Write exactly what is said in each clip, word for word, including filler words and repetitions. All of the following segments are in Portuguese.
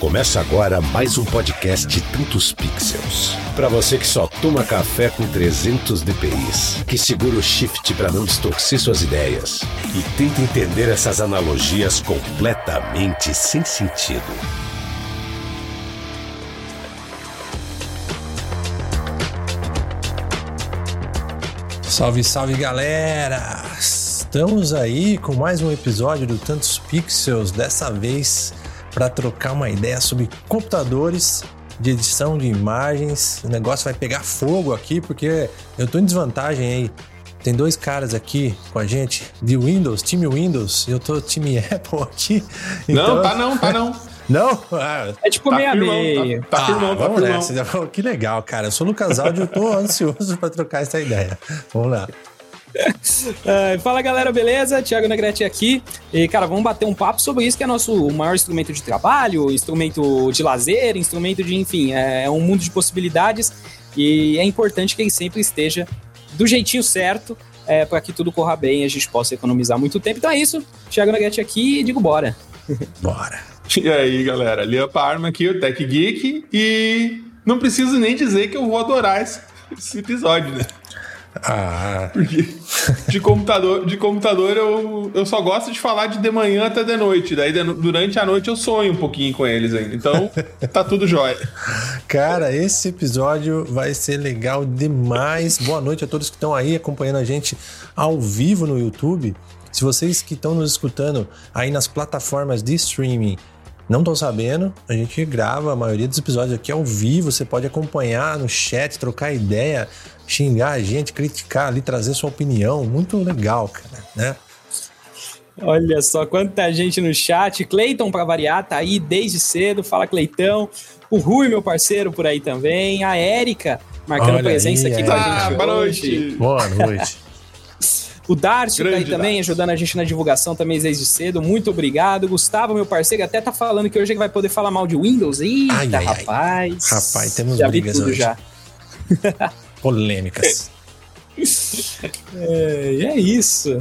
Começa agora mais um podcast de tantos pixels. Para você que só toma café com trezentos D P Is, que segura o shift para não distorcer suas ideias e tenta entender essas analogias completamente sem sentido. Salve, salve, galera! Estamos aí com mais um episódio do Tantos Pixels, dessa vez para trocar uma ideia sobre computadores de edição de imagens. O negócio vai pegar fogo aqui, porque eu tô em desvantagem aí. Tem dois caras aqui com a gente de Windows, time Windows, eu tô time Apple aqui. Então... Não, tá não, tá não. Não? Ah, é tipo meia meia. Tá firmão, tá firmão. Que legal, cara. Eu sou o Lucas Aldi, eu tô ansioso para trocar essa ideia. Vamos lá. uh, fala galera, beleza? Thiago Negrete aqui. E cara, vamos bater um papo sobre isso que é nosso maior instrumento de trabalho, instrumento de lazer, instrumento de, enfim, é um mundo de possibilidades e é importante que ele sempre esteja do jeitinho certo, é, para que tudo corra bem e a gente possa economizar muito tempo. Então é isso, Thiago Negrete aqui e digo bora. Bora. E aí galera, Liam Parma aqui, o Tech Geek, e não preciso nem dizer que eu vou adorar esse, esse episódio, né? Ah. Porque de computador, de computador eu, eu só gosto de falar de de manhã até de noite. Daí de, durante a noite eu sonho um pouquinho com eles ainda. Então tá tudo jóia. Cara, esse episódio vai ser legal demais. Boa noite a todos que estão aí acompanhando a gente ao vivo no YouTube. Se vocês que estão nos escutando aí nas plataformas de streaming não estão sabendo, a gente grava a maioria dos episódios aqui ao vivo. Você pode acompanhar no chat, trocar ideia, xingar a gente, criticar ali, trazer sua opinião. Muito legal, cara, né? Olha só, quanta gente no chat. Cleiton, pra variar, tá aí desde cedo. Fala, Cleitão. O Rui, meu parceiro, por aí também. A Érica, marcando Olha presença aí, aqui com a gente. Boa noite. Boa noite. O Darcio tá aí também, ajudando a gente na divulgação também desde cedo. Muito obrigado. Gustavo, meu parceiro, até tá falando que hoje ele vai poder falar mal de Windows. Eita, ai, ai, rapaz. Ai. Rapaz, temos já brigas tudo hoje. Já polêmicas. É, é isso.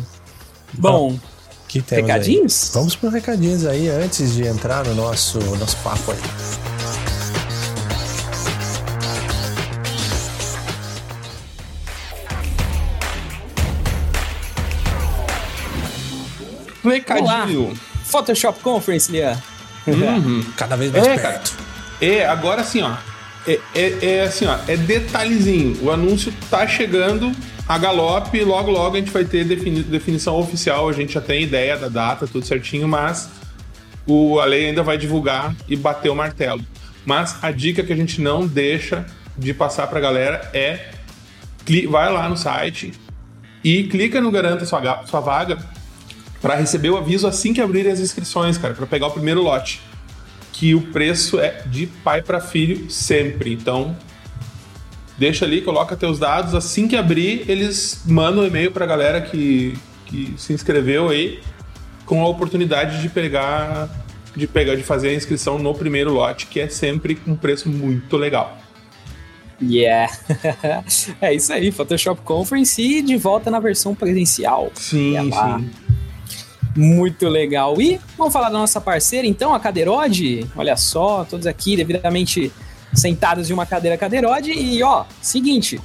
Bom, Bom que temos recadinhos? Aí? Vamos para os recadinhos aí, antes de entrar no nosso, nosso papo aí. Recadinho. Olá. Photoshop Conference, Lian. Uhum. Cada vez mais é, perto. É, agora sim, ó. É, é, é assim, ó, é detalhezinho. O anúncio tá chegando a galope, logo, logo a gente vai ter defini- definição oficial, a gente já tem ideia da data, tudo certinho, mas o Ale ainda vai divulgar e bater o martelo. Mas a dica que a gente não deixa de passar pra galera é cli- vai lá no site e clica no Garanta Sua, ga- sua Vaga pra receber o aviso assim que abrirem as inscrições, cara, pra pegar o primeiro lote. Que o preço é de pai para filho sempre. Então, deixa ali, coloca teus dados. Assim que abrir, eles mandam um e-mail para a galera que, que se inscreveu aí com a oportunidade de pegar, de pegar, de fazer a inscrição no primeiro lote, que é sempre um preço muito legal. Yeah! É isso aí, Photoshop Conference e de volta na versão presencial. Sim, é sim. Muito legal. E vamos falar da nossa parceira, então, a Caderode. Olha só, todos aqui devidamente sentados em uma cadeira Caderode. E, ó, seguinte,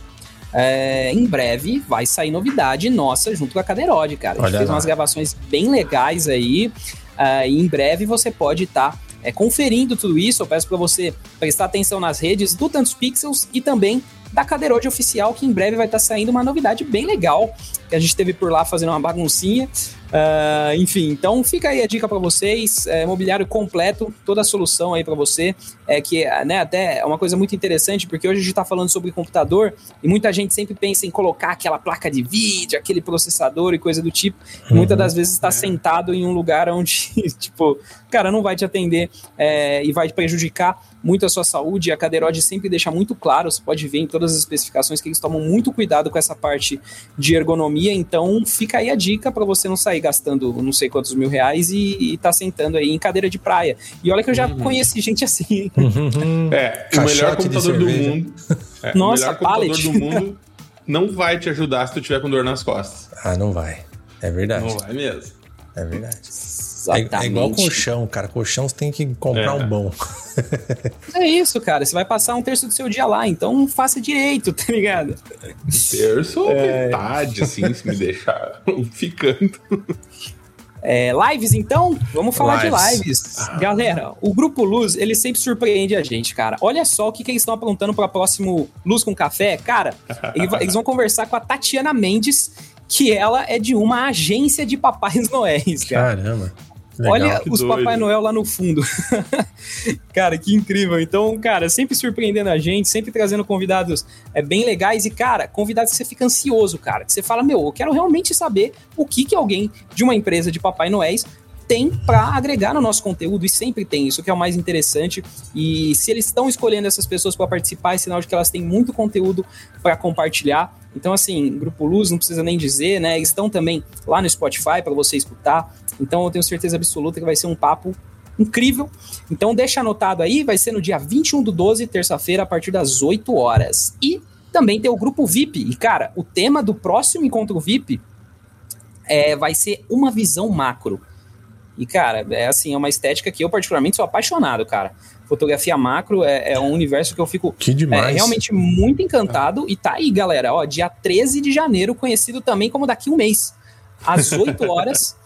é, em breve vai sair novidade nossa junto com a Caderode, cara. A gente Olha fez lá. umas gravações bem legais aí. Uh, e em breve você pode estar tá, é, conferindo tudo isso. Eu peço para você prestar atenção nas redes do Tantos Pixels e também da Caderode Oficial, que em breve vai estar saindo uma novidade bem legal, que a gente teve por lá fazendo uma baguncinha, uh, enfim, então fica aí a dica para vocês, é, mobiliário completo, toda a solução aí para você, é que, né, até é uma coisa muito interessante, porque hoje a gente tá falando sobre computador, e muita gente sempre pensa em colocar aquela placa de vídeo, aquele processador e coisa do tipo, uhum. Muitas das vezes tá sentado em um lugar onde, tipo, cara, não vai te atender, é, e vai prejudicar muito a sua saúde. A Caderode sempre deixa muito claro, você pode ver em todas as especificações que eles tomam muito cuidado com essa parte de ergonomia, então fica aí a dica para você não sair gastando não sei quantos mil reais e, e tá sentando aí em cadeira de praia. E olha que eu já uhum. conheci gente assim. Uhum. É, o melhor computador do mundo. É, Nossa, o melhor pallet. computador do mundo não vai te ajudar se tu tiver com dor nas costas. Ah, não vai. É verdade. Não vai mesmo. É verdade. Exatamente. É, é igual colchão, cara. Colchão você tem que comprar é. um bom. É isso, cara. Você vai passar um terço do seu dia lá, então faça direito, tá ligado? Um terço ou é. metade, assim, se me deixar ficando. É, lives, então? Vamos falar lives. de lives. Ah. Galera, o Grupo Luz, ele sempre surpreende a gente, cara. Olha só o que, que eles estão aprontando para o próximo Luz com Café. Cara, eles vão conversar com a Tatiana Mendes, que ela é de uma agência de papais noéis, cara. Caramba. Legal, olha os doido. Papai Noel lá no fundo. Cara, que incrível. Então, cara, sempre surpreendendo a gente, sempre trazendo convidados é, bem legais. E, cara, convidados que você fica ansioso, cara. Que você fala, meu, eu quero realmente saber o que, que alguém de uma empresa de Papai Noéis tem para agregar no nosso conteúdo. E sempre tem, isso que é o mais interessante. E se eles estão escolhendo essas pessoas para participar, é sinal de que elas têm muito conteúdo para compartilhar. Então, assim, Grupo Luz, não precisa nem dizer, né? Eles estão também lá no Spotify para você escutar. Então, eu tenho certeza absoluta que vai ser um papo incrível. Então, deixa anotado aí. Vai ser no dia vinte e um do doze, terça-feira, a partir das oito horas. E também tem o Grupo V I P. E, cara, o tema do próximo encontro V I P é, vai ser uma visão macro. E, cara, é assim, é uma estética que eu, particularmente, sou apaixonado, cara. Fotografia macro é, é um universo que eu fico que é, realmente muito encantado. E tá aí, galera, ó, dia treze de janeiro, conhecido também como daqui um mês, às oito horas.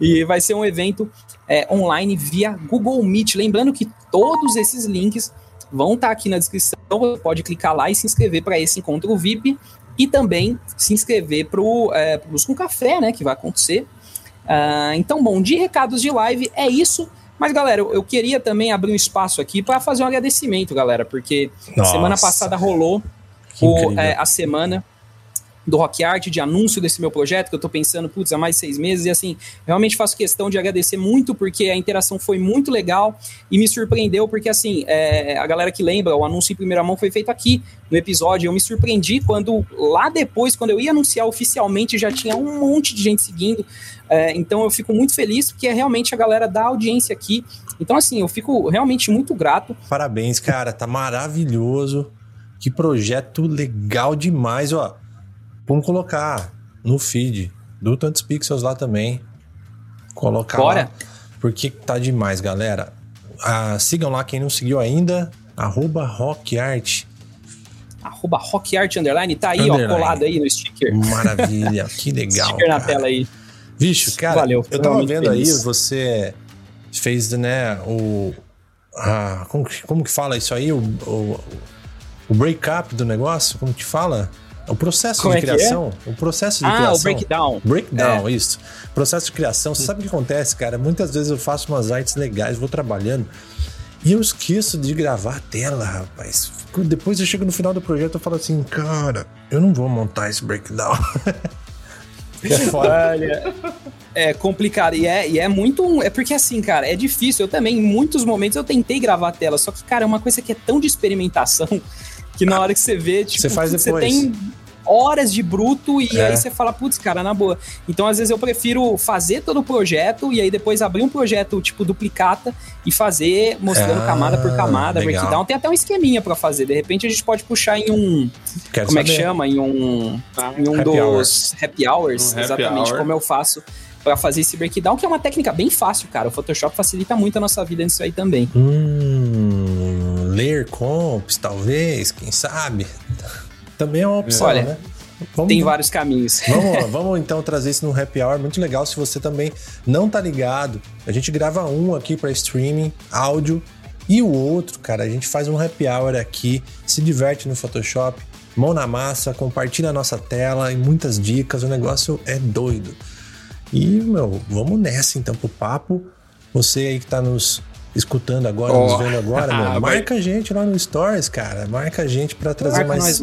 E vai ser um evento é, online via Google Meet. Lembrando que todos esses links vão estar tá aqui na descrição. Você pode clicar lá e se inscrever para esse encontro V I P e também se inscrever para o é, Luz com Café, né, que vai acontecer. Uh, então, bom, de recados de live, é isso. Mas, galera, eu queria também abrir um espaço aqui para fazer um agradecimento, galera, porque Nossa, semana passada rolou o, é, a semana do Rock Art, de anúncio desse meu projeto, que eu tô pensando, putz, há mais de seis meses, e assim, realmente faço questão de agradecer muito, porque a interação foi muito legal e me surpreendeu, porque assim, é, a galera que lembra, o anúncio em primeira mão foi feito aqui, no episódio, eu me surpreendi quando, lá depois, quando eu ia anunciar oficialmente, já tinha um monte de gente seguindo, é, então eu fico muito feliz, porque é realmente a galera da audiência aqui, então assim, eu fico realmente muito grato. Parabéns, cara, tá maravilhoso, que projeto legal demais, ó. Vamos colocar no feed do Tantos Pixels lá também. Colocar Bora. lá. Porque tá demais, galera. Ah, sigam lá quem não seguiu ainda. Arroba rockart. Arroba rockart underline. Tá aí, underline. Ó, colado aí no sticker. Maravilha, que legal. Sticker na cara. Tela aí. Vixe, cara, Valeu, eu tava vendo feliz. Aí, você fez, né, o... Ah, como, como que fala isso aí? O, o, o break-up do negócio? Como que fala? O processo Como de é criação, é? o processo de ah, criação. Ah, o breakdown. Breakdown, é. isso. Processo de criação. Você sabe o que acontece, cara? Muitas vezes eu faço umas artes legais, vou trabalhando e eu esqueço de gravar a tela, rapaz. Depois eu chego no final do projeto e falo assim, cara, eu não vou montar esse breakdown. É foda. Olha, é complicado. E é, e é muito... É porque assim, cara, é difícil. Eu também, em muitos momentos, eu tentei gravar a tela. Só que, cara, é uma coisa que é tão de experimentação... Que na hora que você vê, tipo, você, faz você tem horas de bruto e é. aí você fala, putz, cara, na boa. Então, às vezes, eu prefiro fazer todo o projeto e aí depois abrir um projeto, tipo, duplicata e fazer, mostrando ah, camada por camada, legal. breakdown. Tem até um esqueminha pra fazer. De repente, a gente pode puxar em um... Quero como saber. é que chama? Em um, ah, em um happy dos hours. happy hours. Um exatamente, happy hour. Como eu faço pra fazer esse breakdown, que é uma técnica bem fácil, cara. O Photoshop facilita muito a nossa vida nisso aí também. Hum... Ler comps, talvez, quem sabe? Também é uma opção, Olha, né? Vamos, tem vários caminhos. Vamos lá, vamos então trazer isso no Happy Hour. Muito legal, se você também não tá ligado. A gente grava um aqui para streaming, áudio, e o outro, cara, a gente faz um Happy Hour aqui, se diverte no Photoshop, mão na massa, compartilha a nossa tela e muitas dicas, o negócio é doido. E, meu, vamos nessa então pro papo. Você aí que tá nos... escutando agora, oh. nos vendo agora, ah, mano. Marca a gente lá no Stories, cara. Marca a gente pra trazer Marca mais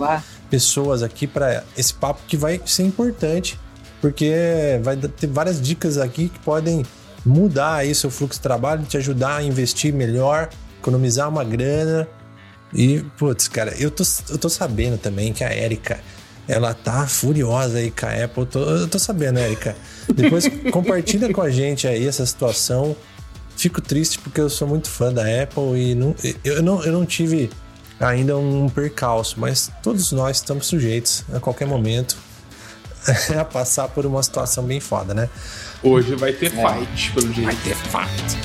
pessoas aqui pra esse papo que vai ser importante, porque vai ter várias dicas aqui que podem mudar aí seu fluxo de trabalho, te ajudar a investir melhor, economizar uma grana. E, putz, cara, eu tô, eu tô sabendo também que a Erika, ela tá furiosa aí com a Apple. Eu tô, eu tô sabendo, Erika. Depois compartilha com a gente aí essa situação. Fico triste porque eu sou muito fã da Apple e não, eu, não, eu não tive ainda um percalço, mas todos nós estamos sujeitos a qualquer momento a passar por uma situação bem foda, né? Hoje vai ter fight, é. pelo jeito. Vai ter fight.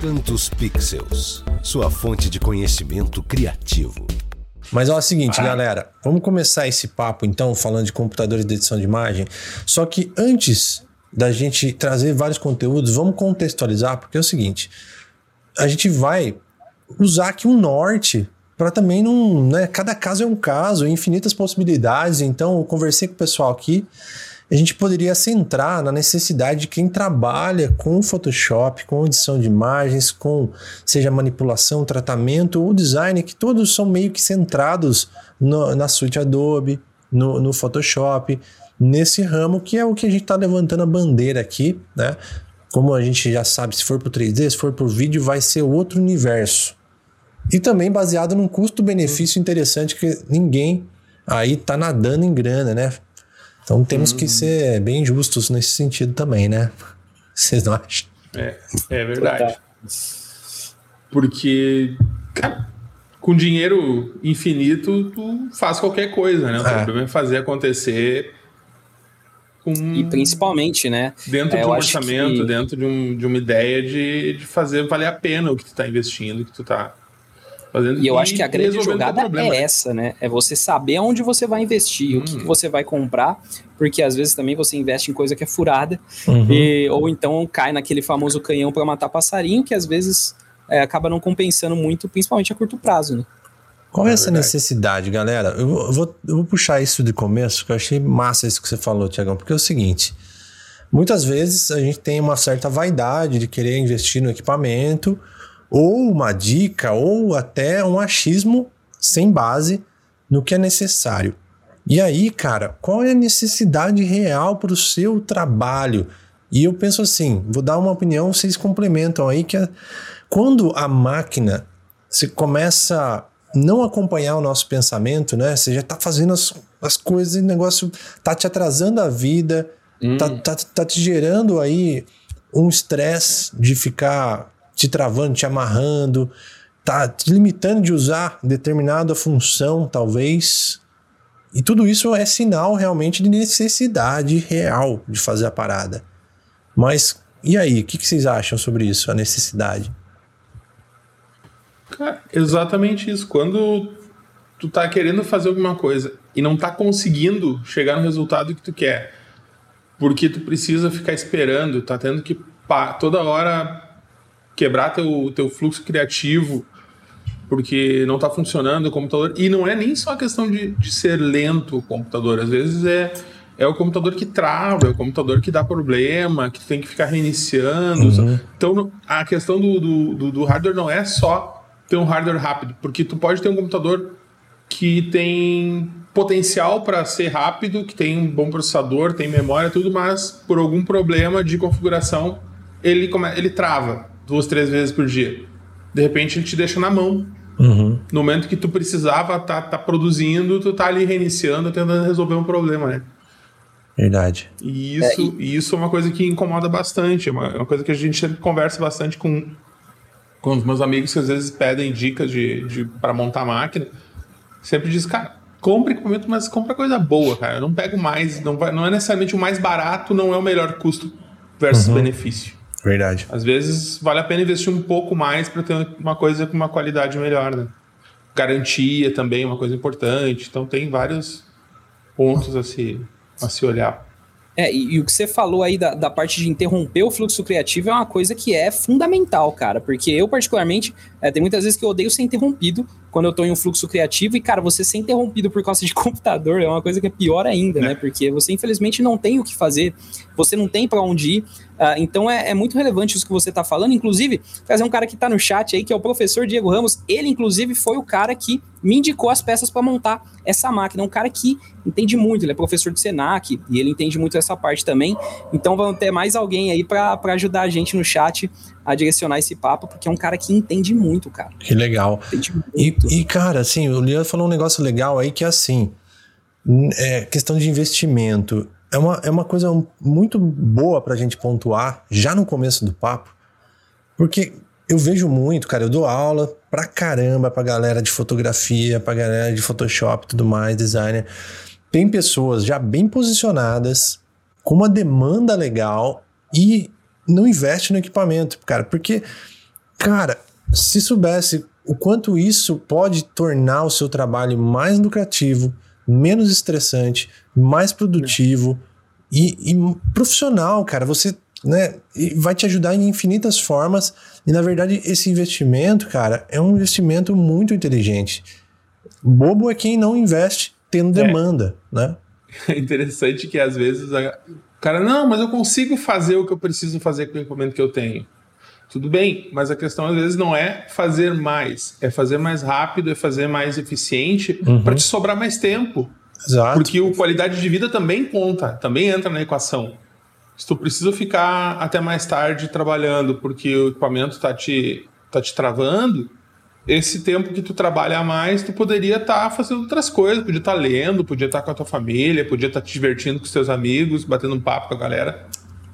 Tantos Pixels, sua fonte de conhecimento criativo. Mas ó, é o seguinte, ah. galera, vamos começar esse papo então falando de computadores de edição de imagem, só que antes da gente trazer vários conteúdos, vamos contextualizar, porque é o seguinte, a gente vai usar aqui um norte para também não, né, cada caso é um caso, infinitas possibilidades, então eu conversei com o pessoal aqui. A gente poderia centrar na necessidade de quem trabalha com Photoshop, com edição de imagens, com seja manipulação, tratamento ou design, que todos são meio que centrados no, na suite Adobe, no, no Photoshop, nesse ramo que é o que a gente está levantando a bandeira aqui, né? Como a gente já sabe, se for para o três D, se for para o vídeo, vai ser outro universo. E também baseado num custo-benefício interessante que ninguém aí está nadando em grana, né? Então temos hum. que ser bem justos nesse sentido também, né? Vocês não acham? É, é verdade. Porque, cara, com dinheiro infinito, tu faz qualquer coisa, né? O problema é fazer acontecer com... E principalmente, né? Dentro é, de um orçamento, que... dentro de, um, de uma ideia de, de fazer valer a pena o que tu tá investindo, o que tu tá... Fazendo, e eu e acho que a grande jogada problema, é essa, né? É você saber onde você vai investir, hum. o que, que você vai comprar, porque às vezes também você investe em coisa que é furada, uhum. e, ou então cai naquele famoso canhão para matar passarinho, que às vezes é, acaba não compensando muito, principalmente a curto prazo, né? Qual é, é essa verdade. necessidade, galera? Eu vou, eu vou puxar isso de começo, que eu achei massa isso que você falou, Tiagão, porque é o seguinte... Muitas vezes a gente tem uma certa vaidade de querer investir no equipamento... ou uma dica, ou até um achismo sem base no que é necessário. E aí, cara, qual é a necessidade real para o seu trabalho? E eu penso assim, vou dar uma opinião, vocês complementam aí, que é quando a máquina se começa a não acompanhar o nosso pensamento, né? Você já está fazendo as, as coisas e o negócio está te atrasando a vida, está hum. tá, tá te gerando aí um estresse de ficar... te travando, te amarrando, tá te limitando de usar determinada função, talvez. E tudo isso é sinal realmente de necessidade real de fazer a parada. Mas, e aí? O que, que vocês acham sobre isso, a necessidade? Cara, exatamente isso. Quando tu tá querendo fazer alguma coisa e não tá conseguindo chegar no resultado que tu quer, porque tu precisa ficar esperando, tá tendo que pá, toda hora... quebrar teu, teu fluxo criativo porque não está funcionando o computador. E não é nem só a questão de, de ser lento o computador. Às vezes é, é o computador que trava, é o computador que dá problema, que tem que ficar reiniciando. Uhum. Então a questão do, do, do, do hardware não é só ter um hardware rápido, porque tu pode ter um computador que tem potencial para ser rápido, que tem um bom processador, tem memória, tudo, mas por algum problema de configuração ele, ele trava duas, três vezes por dia. De repente, ele te deixa na mão. Uhum. No momento que tu precisava tá, tá produzindo, tu tá ali reiniciando, tentando resolver um problema, né? Verdade. E isso é, e... isso é uma coisa que incomoda bastante. É uma, uma coisa que a gente conversa bastante com, com os meus amigos que às vezes pedem dicas de, de, para montar máquina. Sempre diz, cara, compra equipamento, mas compra coisa boa, cara. Eu não pego mais. Não, vai, não é necessariamente o mais barato, não é o melhor custo versus uhum. benefício. Verdade. Às vezes vale a pena investir um pouco mais para ter uma coisa com uma qualidade melhor, né? Garantia também é uma coisa importante. Então tem vários pontos a se, a se olhar. É, e, e o que você falou aí da, da parte de interromper o fluxo criativo é uma coisa que é fundamental, cara. Porque eu, particularmente, é, tem muitas vezes que eu odeio ser interrompido quando eu tô em um fluxo criativo. E, cara, você ser interrompido por causa de computador é uma coisa que é pior ainda, é. né? Porque você, infelizmente, não tem o que fazer. Você não tem pra onde ir. Uh, então, é, é muito relevante isso que você tá falando. Inclusive, trazer um cara que tá no chat aí, que é o professor Diego Ramos. Ele, inclusive, foi o cara que me indicou as peças para montar essa máquina. Um cara que entende muito, ele é professor do Senac e ele entende muito essa parte também. Então vão ter mais alguém aí para ajudar a gente no chat a direcionar esse papo, porque é um cara que entende muito, cara. Que legal. Muito. E, e, cara, assim, o Leandro falou um negócio legal aí que é assim, é questão de investimento. É uma, é uma coisa muito boa pra gente pontuar já no começo do papo, porque... Eu vejo muito, cara, eu dou aula pra caramba pra galera de fotografia, pra galera de Photoshop e tudo mais, designer. tem pessoas já bem posicionadas, com uma demanda legal e não investe no equipamento, cara. Porque, cara, se soubesse o quanto isso pode tornar o seu trabalho mais lucrativo, menos estressante, mais produtivo e, e profissional, cara, você, né, vai te ajudar em infinitas formas. E, na verdade, esse investimento, cara, é um investimento muito inteligente. Bobo é quem não investe tendo demanda, é. né? É interessante que, às vezes, a... o cara, não, mas eu consigo fazer o que eu preciso fazer com o equipamento que eu tenho. Tudo bem, mas a questão, às vezes, não é fazer mais. É fazer mais rápido, é fazer mais eficiente, uhum. para te sobrar mais tempo. Exato. Porque a qualidade de vida também conta, também entra na equação. Se tu precisa ficar até mais tarde trabalhando porque o equipamento está te, tá te travando, esse tempo que tu trabalha a mais, tu poderia estar tá fazendo outras coisas, podia estar tá lendo, podia estar tá com a tua família, podia estar tá te divertindo com os teus amigos, batendo um papo com a galera.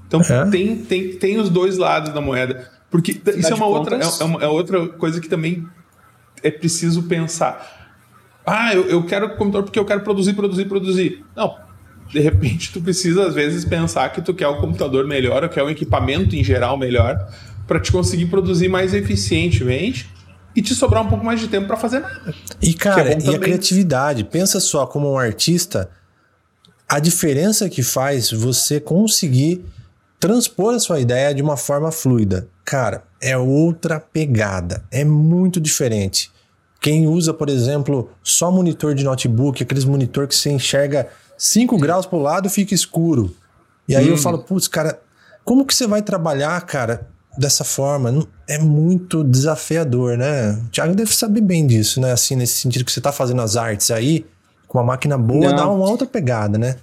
Então é. tem, tem, tem os dois lados da moeda. Porque Cidade isso é uma, outra, é, uma, é outra coisa que também é preciso pensar. Ah, eu, eu quero computador porque eu quero produzir, produzir, produzir. Não, de repente tu precisa às vezes pensar que tu quer um computador melhor, ou quer um equipamento em geral melhor, para te conseguir produzir mais eficientemente e te sobrar um pouco mais de tempo para fazer nada. E cara, é e a criatividade, pensa só como um artista, a diferença que faz você conseguir transpor a sua ideia de uma forma fluida. Cara, é outra pegada, é muito diferente. Quem usa, por exemplo, só monitor de notebook, aqueles monitor que você enxerga cinco graus pro lado, fica escuro. E aí hum. eu falo, putz, cara, como que você vai trabalhar, cara, dessa forma? É muito desafiador, né? O Thiago deve saber bem disso, né? Assim, nesse sentido que você tá fazendo as artes aí, com uma máquina boa, Não. dá uma outra pegada, né?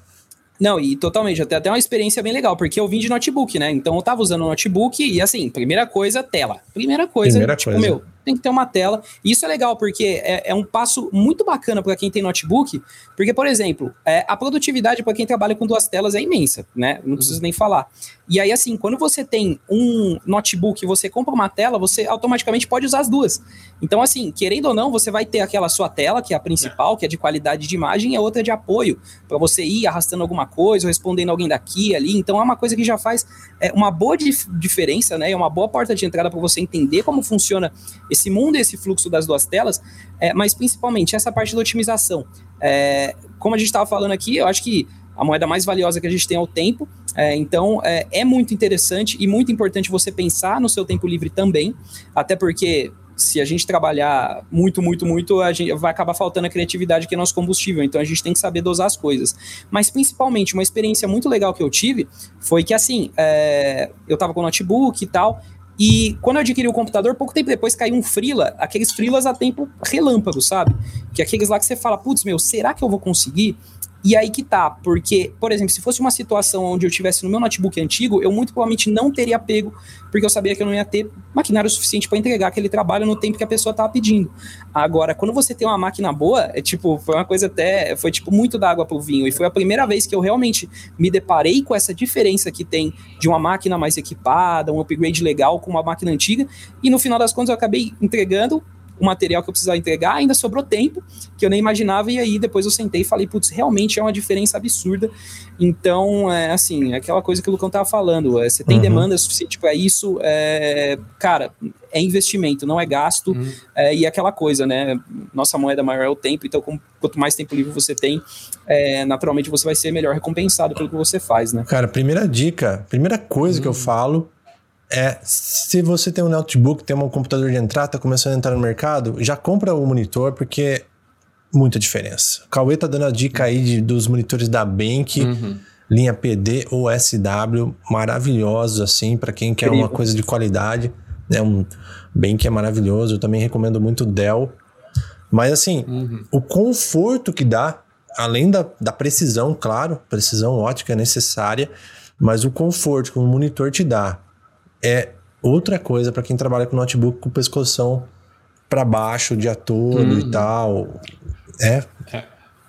Não, e totalmente, até até uma experiência bem legal, porque eu vim de notebook, né? Então eu tava usando o notebook e assim, primeira coisa, tela. Primeira coisa, primeira tipo, coisa. meu, tem que ter uma tela. E isso é legal, porque é, é um passo muito bacana para quem tem notebook, porque, por exemplo, é, a produtividade para quem trabalha com duas telas é imensa, né? Não preciso nem falar. E aí, assim, quando você tem um notebook e você compra uma tela, você automaticamente pode usar as duas. Então, assim, querendo ou não, você vai ter aquela sua tela, que é a principal, que é de qualidade de imagem, e a outra é de apoio, para você ir arrastando alguma coisa, respondendo alguém daqui, ali. Então é uma coisa que já faz é, uma boa dif- diferença, né? É uma boa porta de entrada para você entender como funciona esse mundo e esse fluxo das duas telas, é, mas principalmente essa parte da otimização. É, como a gente estava falando aqui, eu acho que a moeda mais valiosa que a gente tem é o tempo, é, então é, é muito interessante e muito importante você pensar no seu tempo livre também, até porque se a gente trabalhar muito, muito, muito, a gente vai acabar faltando a criatividade, que é nosso combustível, então a gente tem que saber dosar as coisas. Mas principalmente, uma experiência muito legal que eu tive foi que assim, é, eu estava com notebook e tal, e quando eu adquiri o computador, pouco tempo depois caiu um freela, aqueles freelas a tempo relâmpago, sabe? Que é aqueles lá que você fala, putz, meu, será que eu vou conseguir? E aí que tá, porque, por exemplo, se fosse uma situação onde eu tivesse no meu notebook antigo, eu muito provavelmente não teria pego, porque eu sabia que eu não ia ter maquinário suficiente para entregar aquele trabalho no tempo que a pessoa tava pedindo. Agora, quando você tem uma máquina boa, é tipo, foi uma coisa até, foi tipo muito da água pro vinho, e foi a primeira vez que eu realmente me deparei com essa diferença que tem de uma máquina mais equipada, um upgrade legal com uma máquina antiga, e no final das contas eu acabei entregando o material que eu precisava entregar, ainda sobrou tempo, que eu nem imaginava, e aí depois eu sentei e falei, putz, realmente é uma diferença absurda. Então, é, assim, é aquela coisa que o Lucão tava falando, é, você tem uhum. demanda suficiente para isso, é, cara, é investimento, não é gasto, uhum. é, e é aquela coisa, né, nossa moeda maior é o tempo, então com, quanto mais tempo livre você tem, é, naturalmente você vai ser melhor recompensado pelo que você faz, né. Cara, primeira dica, primeira coisa uhum. que eu falo, é, se você tem um notebook, tem um computador de entrada, tá começando a entrar no mercado, já compra o monitor, porque muita diferença. O Cauê tá dando a dica aí de, dos monitores da Benq, uhum. linha P D ou S W, maravilhosos assim, para quem quer Incrível. uma coisa de qualidade, né? Um Benq é maravilhoso, eu também recomendo muito o Dell. Mas assim, uhum. o conforto que dá, além da, da precisão, claro, precisão ótica é necessária, mas o conforto que o monitor te dá é outra coisa para quem trabalha com notebook com pescoção para baixo o dia todo hum. e tal. É. é.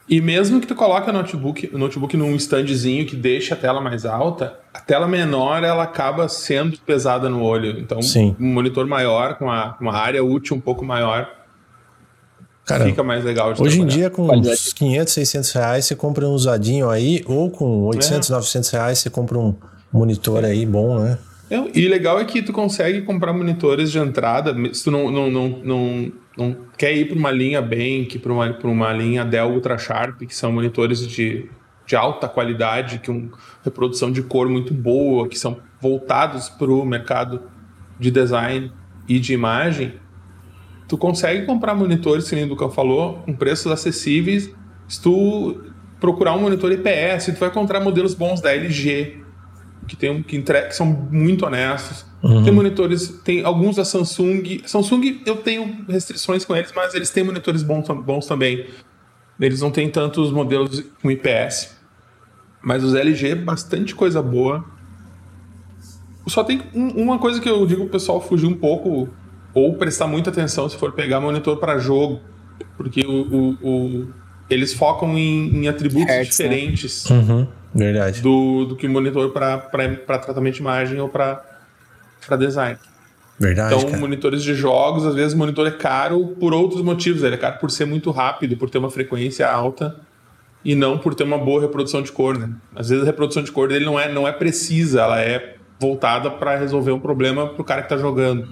E mesmo que tu coloque o notebook, o notebook num standzinho que deixa a tela mais alta, a tela menor ela acaba sendo pesada no olho. Então, Sim. um monitor maior, com uma, uma área útil um pouco maior, Cara, fica mais legal de hoje trabalhar. Em dia, com Qualidade. Uns quinhentos, seiscentos reais, você compra um usadinho aí, ou com oitocentos, é. novecentos reais, você compra um monitor é. aí bom, né? É, e legal é que tu consegue comprar monitores de entrada, se tu não, não, não, não, não quer ir para uma linha Benq, para uma, para uma linha Dell Ultrasharp, que são monitores de, de alta qualidade, que um reprodução de cor muito boa, que são voltados para o mercado de design e de imagem. Tu consegue comprar monitores, que nem o Duca falou, com preços acessíveis. Se tu procurar um monitor I P S, tu vai encontrar modelos bons da L G, que, tem um, que, entre... que são muito honestos. Uhum. Tem monitores, tem alguns da Samsung. Samsung, eu tenho restrições com eles, mas eles têm monitores bons, bons também. Eles não têm tantos modelos com I P S. Mas os L G, bastante coisa boa. Só tem um, uma coisa que eu digo pro pessoal fugir um pouco... ou prestar muita atenção se for pegar monitor para jogo, porque o, o, o, eles focam em, em atributos Hertz, diferentes, né? Uhum, verdade. Do, do que monitor para tratamento de imagem ou para design. Verdade, então, cara. Monitores de jogos, às vezes o monitor é caro por outros motivos. Ele é caro por ser muito rápido, por ter uma frequência alta e não por ter uma boa reprodução de cor, né? Às vezes a reprodução de cor dele não é, não é precisa, ela é voltada para resolver um problema para o cara que está jogando.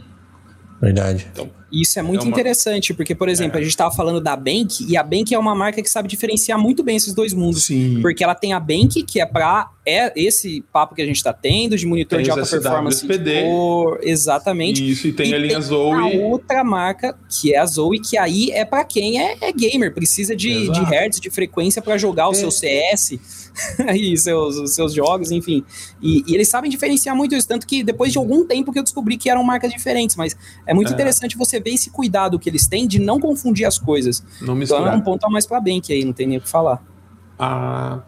Verdade. Então, isso é muito é uma... interessante, porque, por exemplo, é. a gente estava falando da Benq, e a Benq é uma marca que sabe diferenciar muito bem esses dois mundos. Sim. Porque ela tem a Benq, que é para é esse papo que a gente está tendo, de monitor tem de alta performance de cor, exatamente. Isso, e tem e a linha tem Zowie. Tem outra marca, que é a Zowie, que aí é para quem é, é gamer, precisa de, de hertz, de frequência para jogar é. o seu C S e seus, os seus jogos, enfim. E, e eles sabem diferenciar muito isso, tanto que depois de algum tempo que eu descobri que eram marcas diferentes, mas é muito é. interessante você ver esse cuidado que eles têm de não confundir as coisas. Não misturar. Então é um ponto a mais pra Benq aí, não tem nem o que falar. Ah,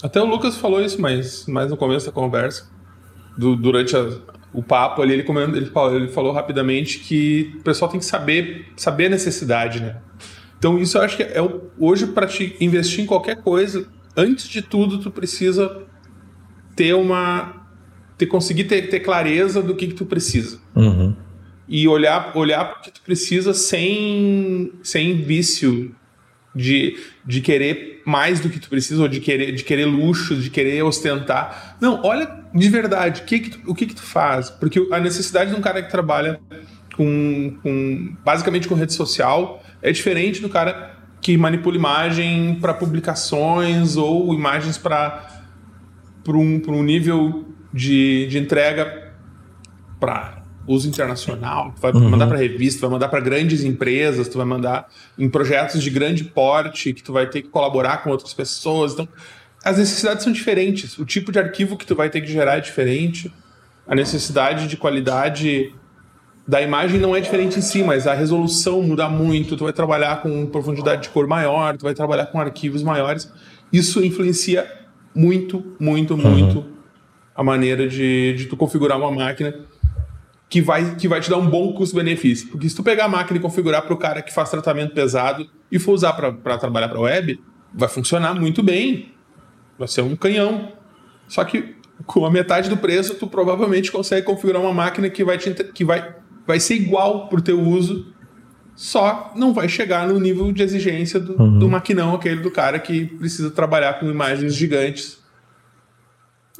até o Lucas falou isso, mas, mas no começo da conversa, do, durante a, o papo ali, ele, comendo, ele, falou, ele falou rapidamente que o pessoal tem que saber, saber a necessidade, né? Então isso eu acho que é hoje pra te investir em qualquer coisa, antes de tudo, tu precisa ter uma... Ter, conseguir ter, ter clareza do que, que tu precisa. Uhum. E olhar, olhar para o que tu precisa sem, sem vício de, de querer mais do que tu precisa, ou de querer, de querer luxo, de querer ostentar. Não, olha de verdade o que, que, tu, o que, que tu faz. Porque a necessidade de um cara que trabalha com, com, basicamente com rede social é diferente do cara... que manipula imagem para publicações ou imagens para um, um nível de, de entrega para uso internacional. Tu vai uhum. mandar para revista, tu vai mandar para grandes empresas, tu vai mandar em projetos de grande porte, que tu vai ter que colaborar com outras pessoas. Então, as necessidades são diferentes. O tipo de arquivo que tu vai ter que gerar é diferente. A necessidade de qualidade... da imagem não é diferente em si, mas a resolução muda muito, tu vai trabalhar com profundidade de cor maior, tu vai trabalhar com arquivos maiores, isso influencia muito, muito, uhum. muito a maneira de, de tu configurar uma máquina que vai, que vai te dar um bom custo-benefício, porque se tu pegar a máquina e configurar para o cara que faz tratamento pesado e for usar para trabalhar para web, vai funcionar muito bem, vai ser um canhão, só que com a metade do preço tu provavelmente consegue configurar uma máquina que vai te, que vai vai ser igual pro teu uso, só não vai chegar no nível de exigência do, uhum. do maquinão, aquele do cara que precisa trabalhar com imagens gigantes.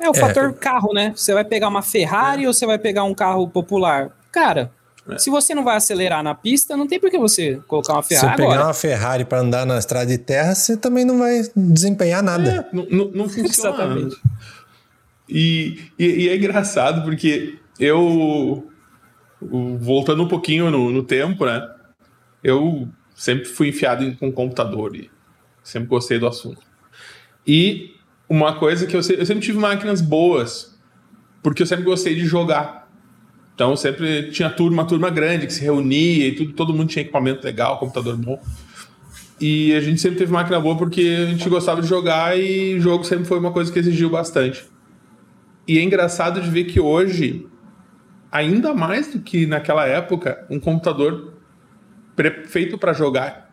É o é. fator carro, né? Você vai pegar uma Ferrari é. ou você vai pegar um carro popular? Cara, é. se você não vai acelerar na pista, não tem por que você colocar uma Ferrari agora. Se você pegar uma Ferrari para andar na estrada de terra, você também não vai desempenhar nada. É, não, não, não funciona. Exatamente. E, e, e é engraçado, porque eu... voltando um pouquinho no, no tempo, né? Eu sempre fui enfiado em, com computador e sempre gostei do assunto. E uma coisa que eu, se, eu sempre tive máquinas boas, porque eu sempre gostei de jogar. Então eu sempre tinha turma, uma turma grande que se reunia e tudo, todo mundo tinha equipamento legal, computador bom. E a gente sempre teve máquina boa porque a gente gostava de jogar e jogo sempre foi uma coisa que exigiu bastante. E é engraçado de ver que hoje... ainda mais do que naquela época, um computador pre- feito para jogar,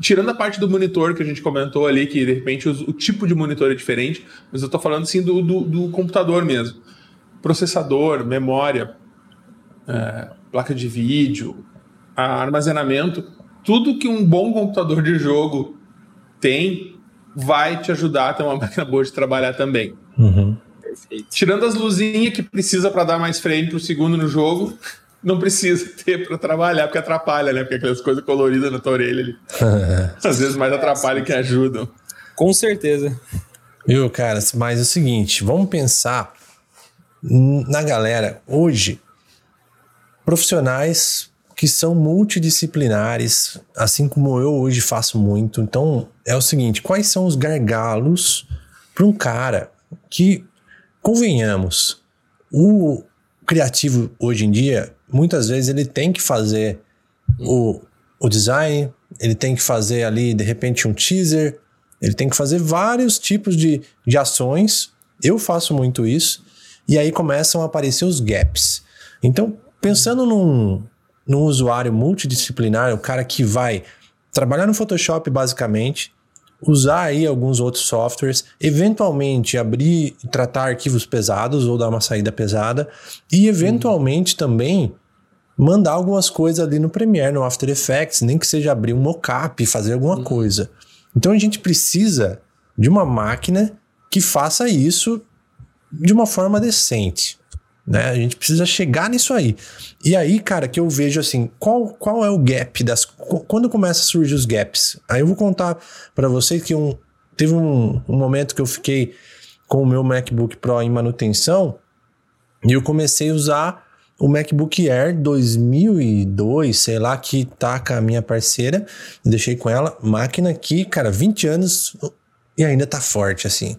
tirando a parte do monitor que a gente comentou ali, que de repente o, o tipo de monitor é diferente, mas eu estou falando assim do, do, do computador mesmo. Processador, memória, é, placa de vídeo, armazenamento, tudo que um bom computador de jogo tem vai te ajudar a ter uma máquina boa de trabalhar também. Uhum. Perfeito. Tirando as luzinhas que precisa para dar mais frame por segundo no jogo, não precisa ter para trabalhar, porque atrapalha, né? Porque aquelas coisas coloridas na tua orelha ali. Às vezes mais atrapalham que ajudam. Com certeza. Viu, cara? Mas é o seguinte, vamos pensar na galera hoje, profissionais que são multidisciplinares, assim como eu hoje faço muito. Então, é o seguinte, quais são os gargalos para um cara que, convenhamos, o criativo hoje em dia, muitas vezes ele tem que fazer o, o design, ele tem que fazer ali, de repente, um teaser, ele tem que fazer vários tipos de, de ações. Eu faço muito isso. E aí começam a aparecer os gaps. Então, pensando num, num usuário multidisciplinar, o cara que vai trabalhar no Photoshop basicamente, usar aí alguns outros softwares, eventualmente abrir e tratar arquivos pesados ou dar uma saída pesada e eventualmente hum. também mandar algumas coisas ali no Premiere, no After Effects, nem que seja abrir um mockup, fazer alguma hum. coisa. Então a gente precisa de uma máquina que faça isso de uma forma decente, né? A gente precisa chegar nisso aí. E aí, cara, que eu vejo assim, qual, qual é o gap das... Quando começa a surgir os gaps? Aí eu vou contar pra vocês que um, teve um, um momento que eu fiquei com o meu MacBook Pro em manutenção e eu comecei a usar o MacBook Air dois mil e dois, sei lá, que tá com a minha parceira, deixei com ela, máquina que, cara, vinte anos e ainda tá forte, assim.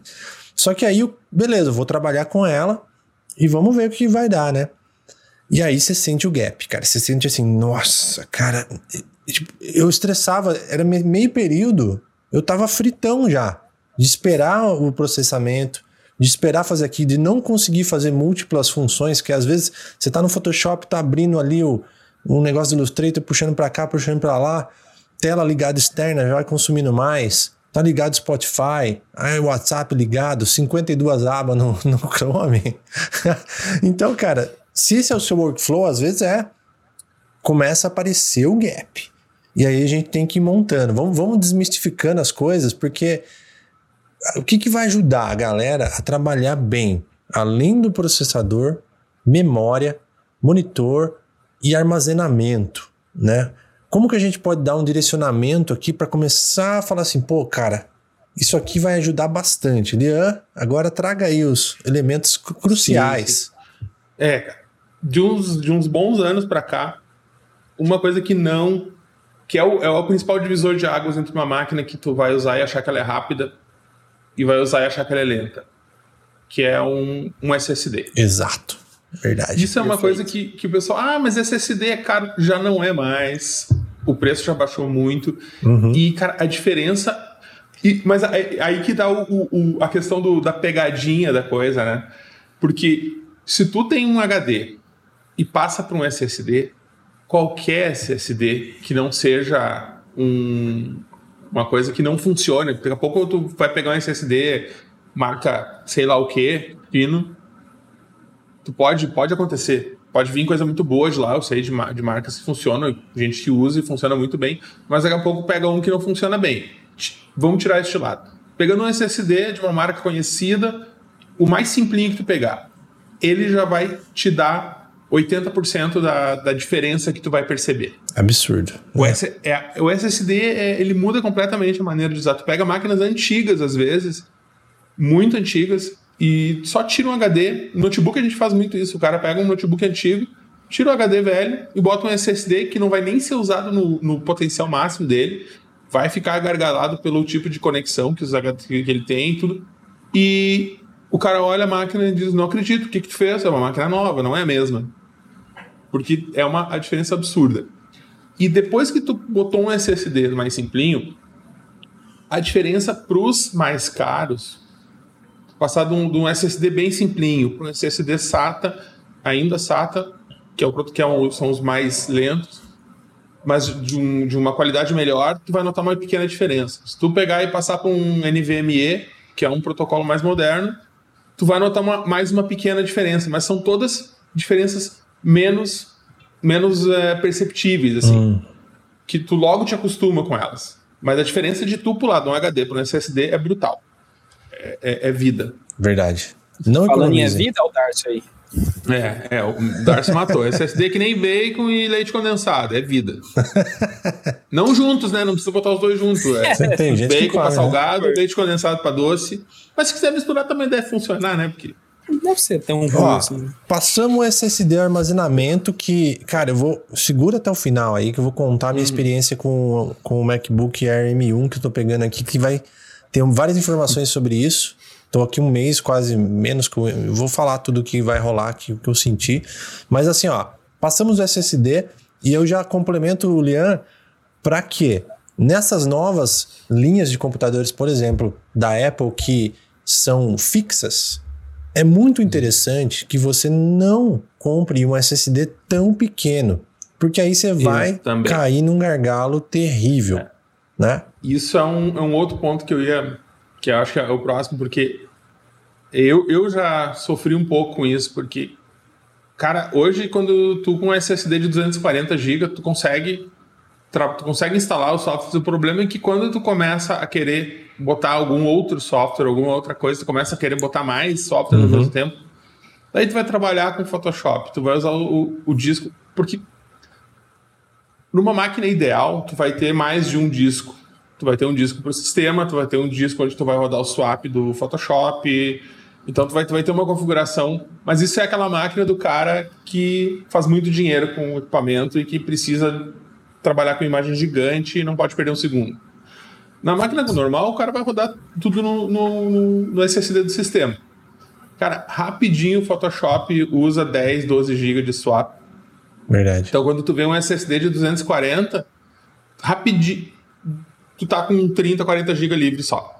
Só que aí, eu, beleza, eu vou trabalhar com ela e vamos ver o que vai dar, né? E aí você sente o gap, cara. Você sente assim, nossa, cara... Eu estressava, era meio período, eu tava fritão já. De esperar o processamento, de esperar fazer aqui, de não conseguir fazer múltiplas funções, que às vezes você tá no Photoshop, tá abrindo ali o, um negócio do Illustrator, puxando pra cá, puxando pra lá, tela ligada externa, já vai consumindo mais... Tá ligado Spotify, aí o WhatsApp ligado, cinquenta e duas abas no, no Chrome. Então, cara, se esse é o seu workflow, às vezes é, começa a aparecer o gap. E aí a gente tem que ir montando. Vamos, vamos desmistificando as coisas, porque o que, que vai ajudar a galera a trabalhar bem? Além do processador, memória, monitor e armazenamento, né? Como que a gente pode dar um direcionamento aqui para começar a falar assim, pô, cara, isso aqui vai ajudar bastante. Leandro, agora traga aí os elementos cruciais. Sim. É, cara, de uns, de uns bons anos para cá, uma coisa que não... Que é o, é o principal divisor de águas entre uma máquina que tu vai usar e achar que ela é rápida e vai usar e achar que ela é lenta, que é um, um S S D. Exato. Verdade. Isso é uma Perfeito. coisa que, que o pessoal... Ah, mas S S D é caro. Já não é mais. O preço já baixou muito. Uhum. E, cara, a diferença... E, mas aí, aí que dá o, o, a questão do, da pegadinha da coisa, né? Porque se tu tem um H D e passa para um S S D, qualquer S S D que não seja um, uma coisa que não funcione. Daqui a pouco tu vai pegar um S S D marca sei lá o quê, fino... Tu pode, pode acontecer, pode vir coisa muito boa de lá, eu sei de, mar- de marcas que funcionam, gente que usa e funciona muito bem, mas daqui a pouco pega um que não funciona bem. Vamos tirar este lado. Pegando um S S D de uma marca conhecida, o mais simplinho que tu pegar, ele já vai te dar oitenta por cento da, da diferença que tu vai perceber. Absurdo. O, S- é, o S S D, é, ele muda completamente a maneira de usar. Tu pega máquinas antigas, às vezes, muito antigas, e só tira um H D. Notebook a gente faz muito isso. O cara pega um notebook antigo, tira o H D velho e bota um S S D que não vai nem ser usado no, no potencial máximo dele. Vai ficar gargalado pelo tipo de conexão que, os H D, que ele tem e tudo. E o cara olha a máquina e diz, não acredito, o que, que tu fez? É uma máquina nova, não é a mesma. Porque é uma a diferença absurda. E depois que tu botou um S S D mais simplinho, a diferença pros mais caros... Passar de um, de um S S D bem simplinho para um S S D SATA, ainda SATA, que, é o, que é um, são os mais lentos, mas de, um, de uma qualidade melhor, tu vai notar uma pequena diferença. Se tu pegar e passar para um N V M E, que é um protocolo mais moderno, tu vai notar uma, mais uma pequena diferença, mas são todas diferenças menos, menos é, perceptíveis, assim. Hum. que tu logo te acostuma com elas. Mas a diferença de tu pular de um H D para um S S D é brutal. É, é, é vida. Verdade. Não Falando em vida, é o Darcy aí. É, é, o Darcy matou. S S D é que nem bacon e leite condensado, é vida. Não juntos, né? Não precisa botar os dois juntos. É. Você tem gente bacon para salgado, né? Leite condensado para doce. Mas se quiser misturar também deve funcionar, né? Porque deve ser tão ruim ó, assim. Né? Passamos o S S D ao armazenamento que, cara, eu vou... Segura até o final aí que eu vou contar a minha hum. experiência com, com o MacBook Air M um que eu tô pegando aqui, que vai ter várias informações sobre isso. Tô aqui um mês, quase menos, que eu vou falar tudo que vai rolar aqui, o que eu senti. Mas assim, ó, passamos o S S D e eu já complemento o Lian para que nessas novas linhas de computadores, por exemplo, da Apple, que são fixas, é muito interessante que você não compre um S S D tão pequeno, porque aí você vai cair num gargalo terrível, é. né? Isso é um, é um outro ponto que eu ia... que eu acho que é o próximo, porque eu, eu já sofri um pouco com isso, porque, cara, hoje quando tu com um S S D de duzentos e quarenta gigabytes, tu consegue, tu consegue instalar o software, o problema é que quando tu começa a querer botar algum outro software, alguma outra coisa, tu começa a querer botar mais software uhum. no mesmo tempo, daí tu vai trabalhar com Photoshop, tu vai usar o, o disco, porque numa máquina ideal, tu vai ter mais de um disco. Tu vai ter um disco para o sistema, tu vai ter um disco onde tu vai rodar o swap do Photoshop. Então tu vai, tu vai ter uma configuração. Mas isso é aquela máquina do cara que faz muito dinheiro com o equipamento e que precisa trabalhar com imagem gigante e não pode perder um segundo. Na máquina normal, o cara vai rodar tudo no, no, no S S D do sistema. Cara, rapidinho o Photoshop usa dez, doze gigabytes de swap. Verdade. Então quando tu vê um S S D de duzentos e quarenta, rapidinho... tu tá com trinta, quarenta gigabytes livre só.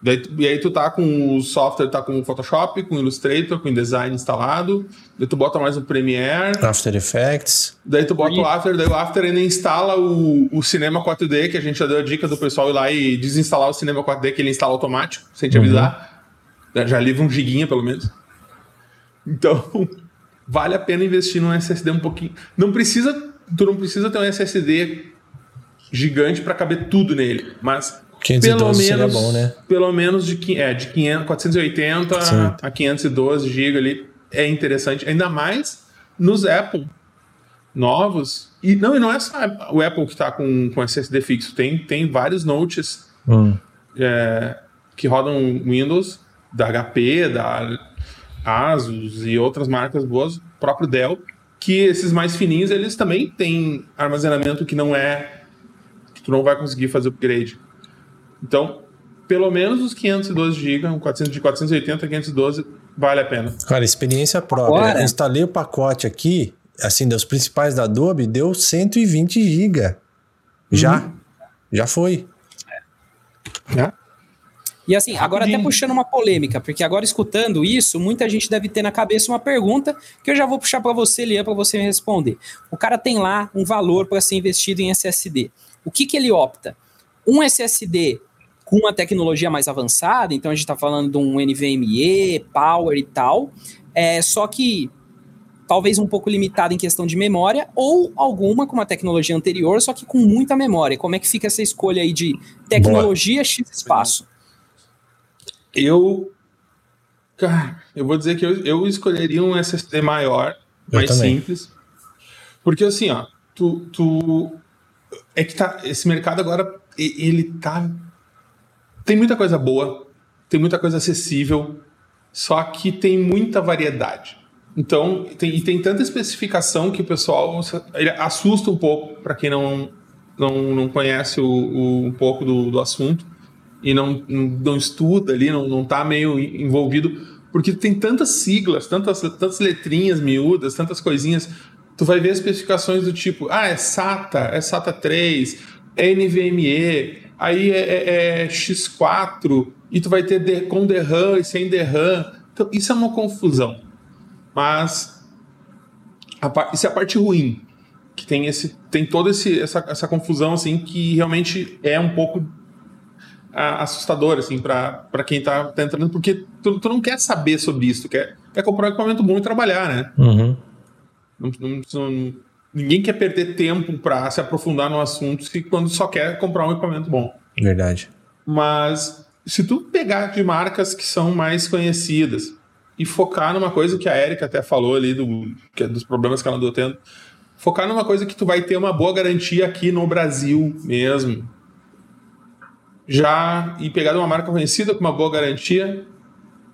Daí, e aí tu tá com o software, tá com o Photoshop, com o Illustrator, com o InDesign instalado, daí tu bota mais o Premiere... After Effects... Daí tu bota e... o After, daí o After ainda instala o, o Cinema quatro D, que a gente já deu a dica do pessoal ir lá e desinstalar o Cinema quatro D, que ele instala automático, sem te avisar. Uhum. Já livra um giguinha, pelo menos. Então, vale a pena investir num S S D um pouquinho... Não precisa... Tu não precisa ter um S S D... gigante para caber tudo nele, mas pelo menos, bom, né? pelo menos de, é, de quinhentos, quatrocentos e oitenta Sim. a quinhentos e doze gigabytes ali é interessante, ainda mais nos Apple novos. E não, e não é só o Apple que está com, com S S D fixo, tem, tem vários Notes hum. é, que rodam Windows, da H P, da Asus e outras marcas boas, próprio Dell, que esses mais fininhos eles também têm armazenamento que não é... tu não vai conseguir fazer upgrade. Então, pelo menos os quinhentos e doze gigabytes, de quatrocentos e oitenta a quinhentos e doze, vale a pena. Cara, experiência própria. Agora... instalei o pacote aqui, assim, dos principais da Adobe, deu cento e vinte gigabytes. Uhum. Já. Já foi. É. É. E assim, agora até puxando uma polêmica, porque agora escutando isso, muita gente deve ter na cabeça uma pergunta que eu já vou puxar para você, Lian, para você responder. O cara tem lá um valor para ser investido em S S D. O que, que ele opta? Um S S D com uma tecnologia mais avançada, então a gente está falando de um NVMe, Power e tal, é, só que talvez um pouco limitado em questão de memória, ou alguma com uma tecnologia anterior, só que com muita memória. Como é que fica essa escolha aí de tecnologia Boa. X espaço? Eu... Cara, eu vou dizer que eu, eu escolheria um S S D maior, eu mais também. Simples. Porque assim, ó, tu... tu... é que tá, esse mercado agora, ele tá... tem muita coisa boa, tem muita coisa acessível, só que tem muita variedade. Então, tem, e tem tanta especificação que o pessoal ele assusta um pouco, para quem não, não, não conhece o, o, um pouco do, do assunto, e não, não estuda ali, não, não tá meio envolvido, porque tem tantas siglas, tantas, tantas letrinhas miúdas, tantas coisinhas... Tu vai ver especificações do tipo, ah, é SATA, é SATA três, é NVMe, aí é, é, é X quatro, e tu vai ter de, com D RAM e sem D RAM. Então, isso é uma confusão. Mas a, isso é a parte ruim, que tem, esse, tem toda esse, essa, essa confusão assim, que realmente é um pouco a, assustador assim, para quem está tá entrando, porque tu, tu não quer saber sobre isso, tu quer, quer comprar um equipamento bom e trabalhar, né? Uhum. Não, não, não, ninguém quer perder tempo para se aprofundar no assunto se quando só quer comprar um equipamento bom. Verdade. Mas se tu pegar de marcas que são mais conhecidas e focar numa coisa que a Erika até falou ali, do, que é dos problemas que ela andou tendo, focar numa coisa que tu vai ter uma boa garantia aqui no Brasil mesmo. Já, e pegar de uma marca conhecida com uma boa garantia,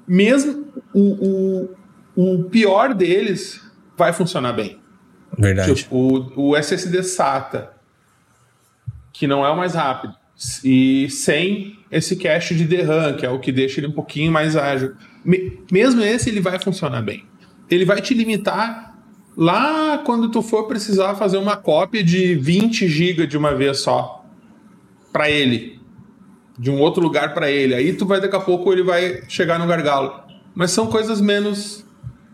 mesmo o, o, o pior deles vai funcionar bem. Verdade. Tipo, o, o S S D SATA, que não é o mais rápido, e sem esse cache de D RAM, que é o que deixa ele um pouquinho mais ágil. Me, mesmo esse, ele vai funcionar bem. Ele vai te limitar lá quando tu for precisar fazer uma cópia de vinte gigas de uma vez só, para ele. De um outro lugar para ele. Aí tu vai, daqui a pouco ele vai chegar no gargalo. Mas são coisas menos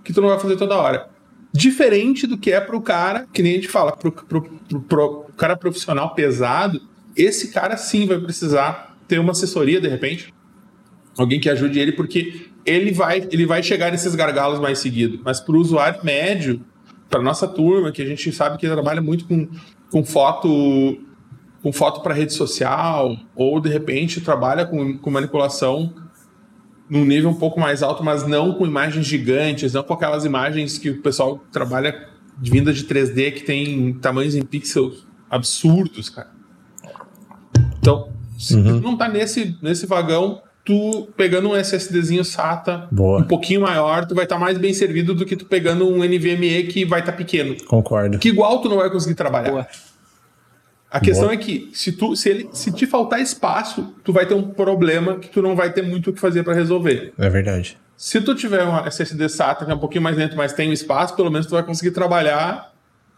que tu não vai fazer toda hora. Diferente do que é pro cara, que nem a gente fala, pro, pro, pro, pro cara profissional pesado, esse cara sim vai precisar ter uma assessoria de repente. Alguém que ajude ele, porque ele vai, ele vai chegar nesses gargalos mais seguido. Mas pro usuário médio, pra nossa turma, que a gente sabe que trabalha muito com, com foto... com foto para rede social, ou de repente trabalha com, com manipulação num nível um pouco mais alto, mas não com imagens gigantes, não com aquelas imagens que o pessoal trabalha de vinda de três D, que tem tamanhos em pixels absurdos, cara. Então, se uhum. tu não tá nesse, nesse vagão, tu pegando um SSDzinho SATA Boa. um pouquinho maior, tu vai estar tá mais bem servido do que tu pegando um N V M E que vai estar tá pequeno. Concordo. Que igual tu não vai conseguir trabalhar. Boa. A questão Boa. é que se, tu, se, ele, se te faltar espaço, tu vai ter um problema que tu não vai ter muito o que fazer para resolver. É verdade. Se tu tiver um S S D SATA que é um pouquinho mais lento, mas tem um espaço, pelo menos tu vai conseguir trabalhar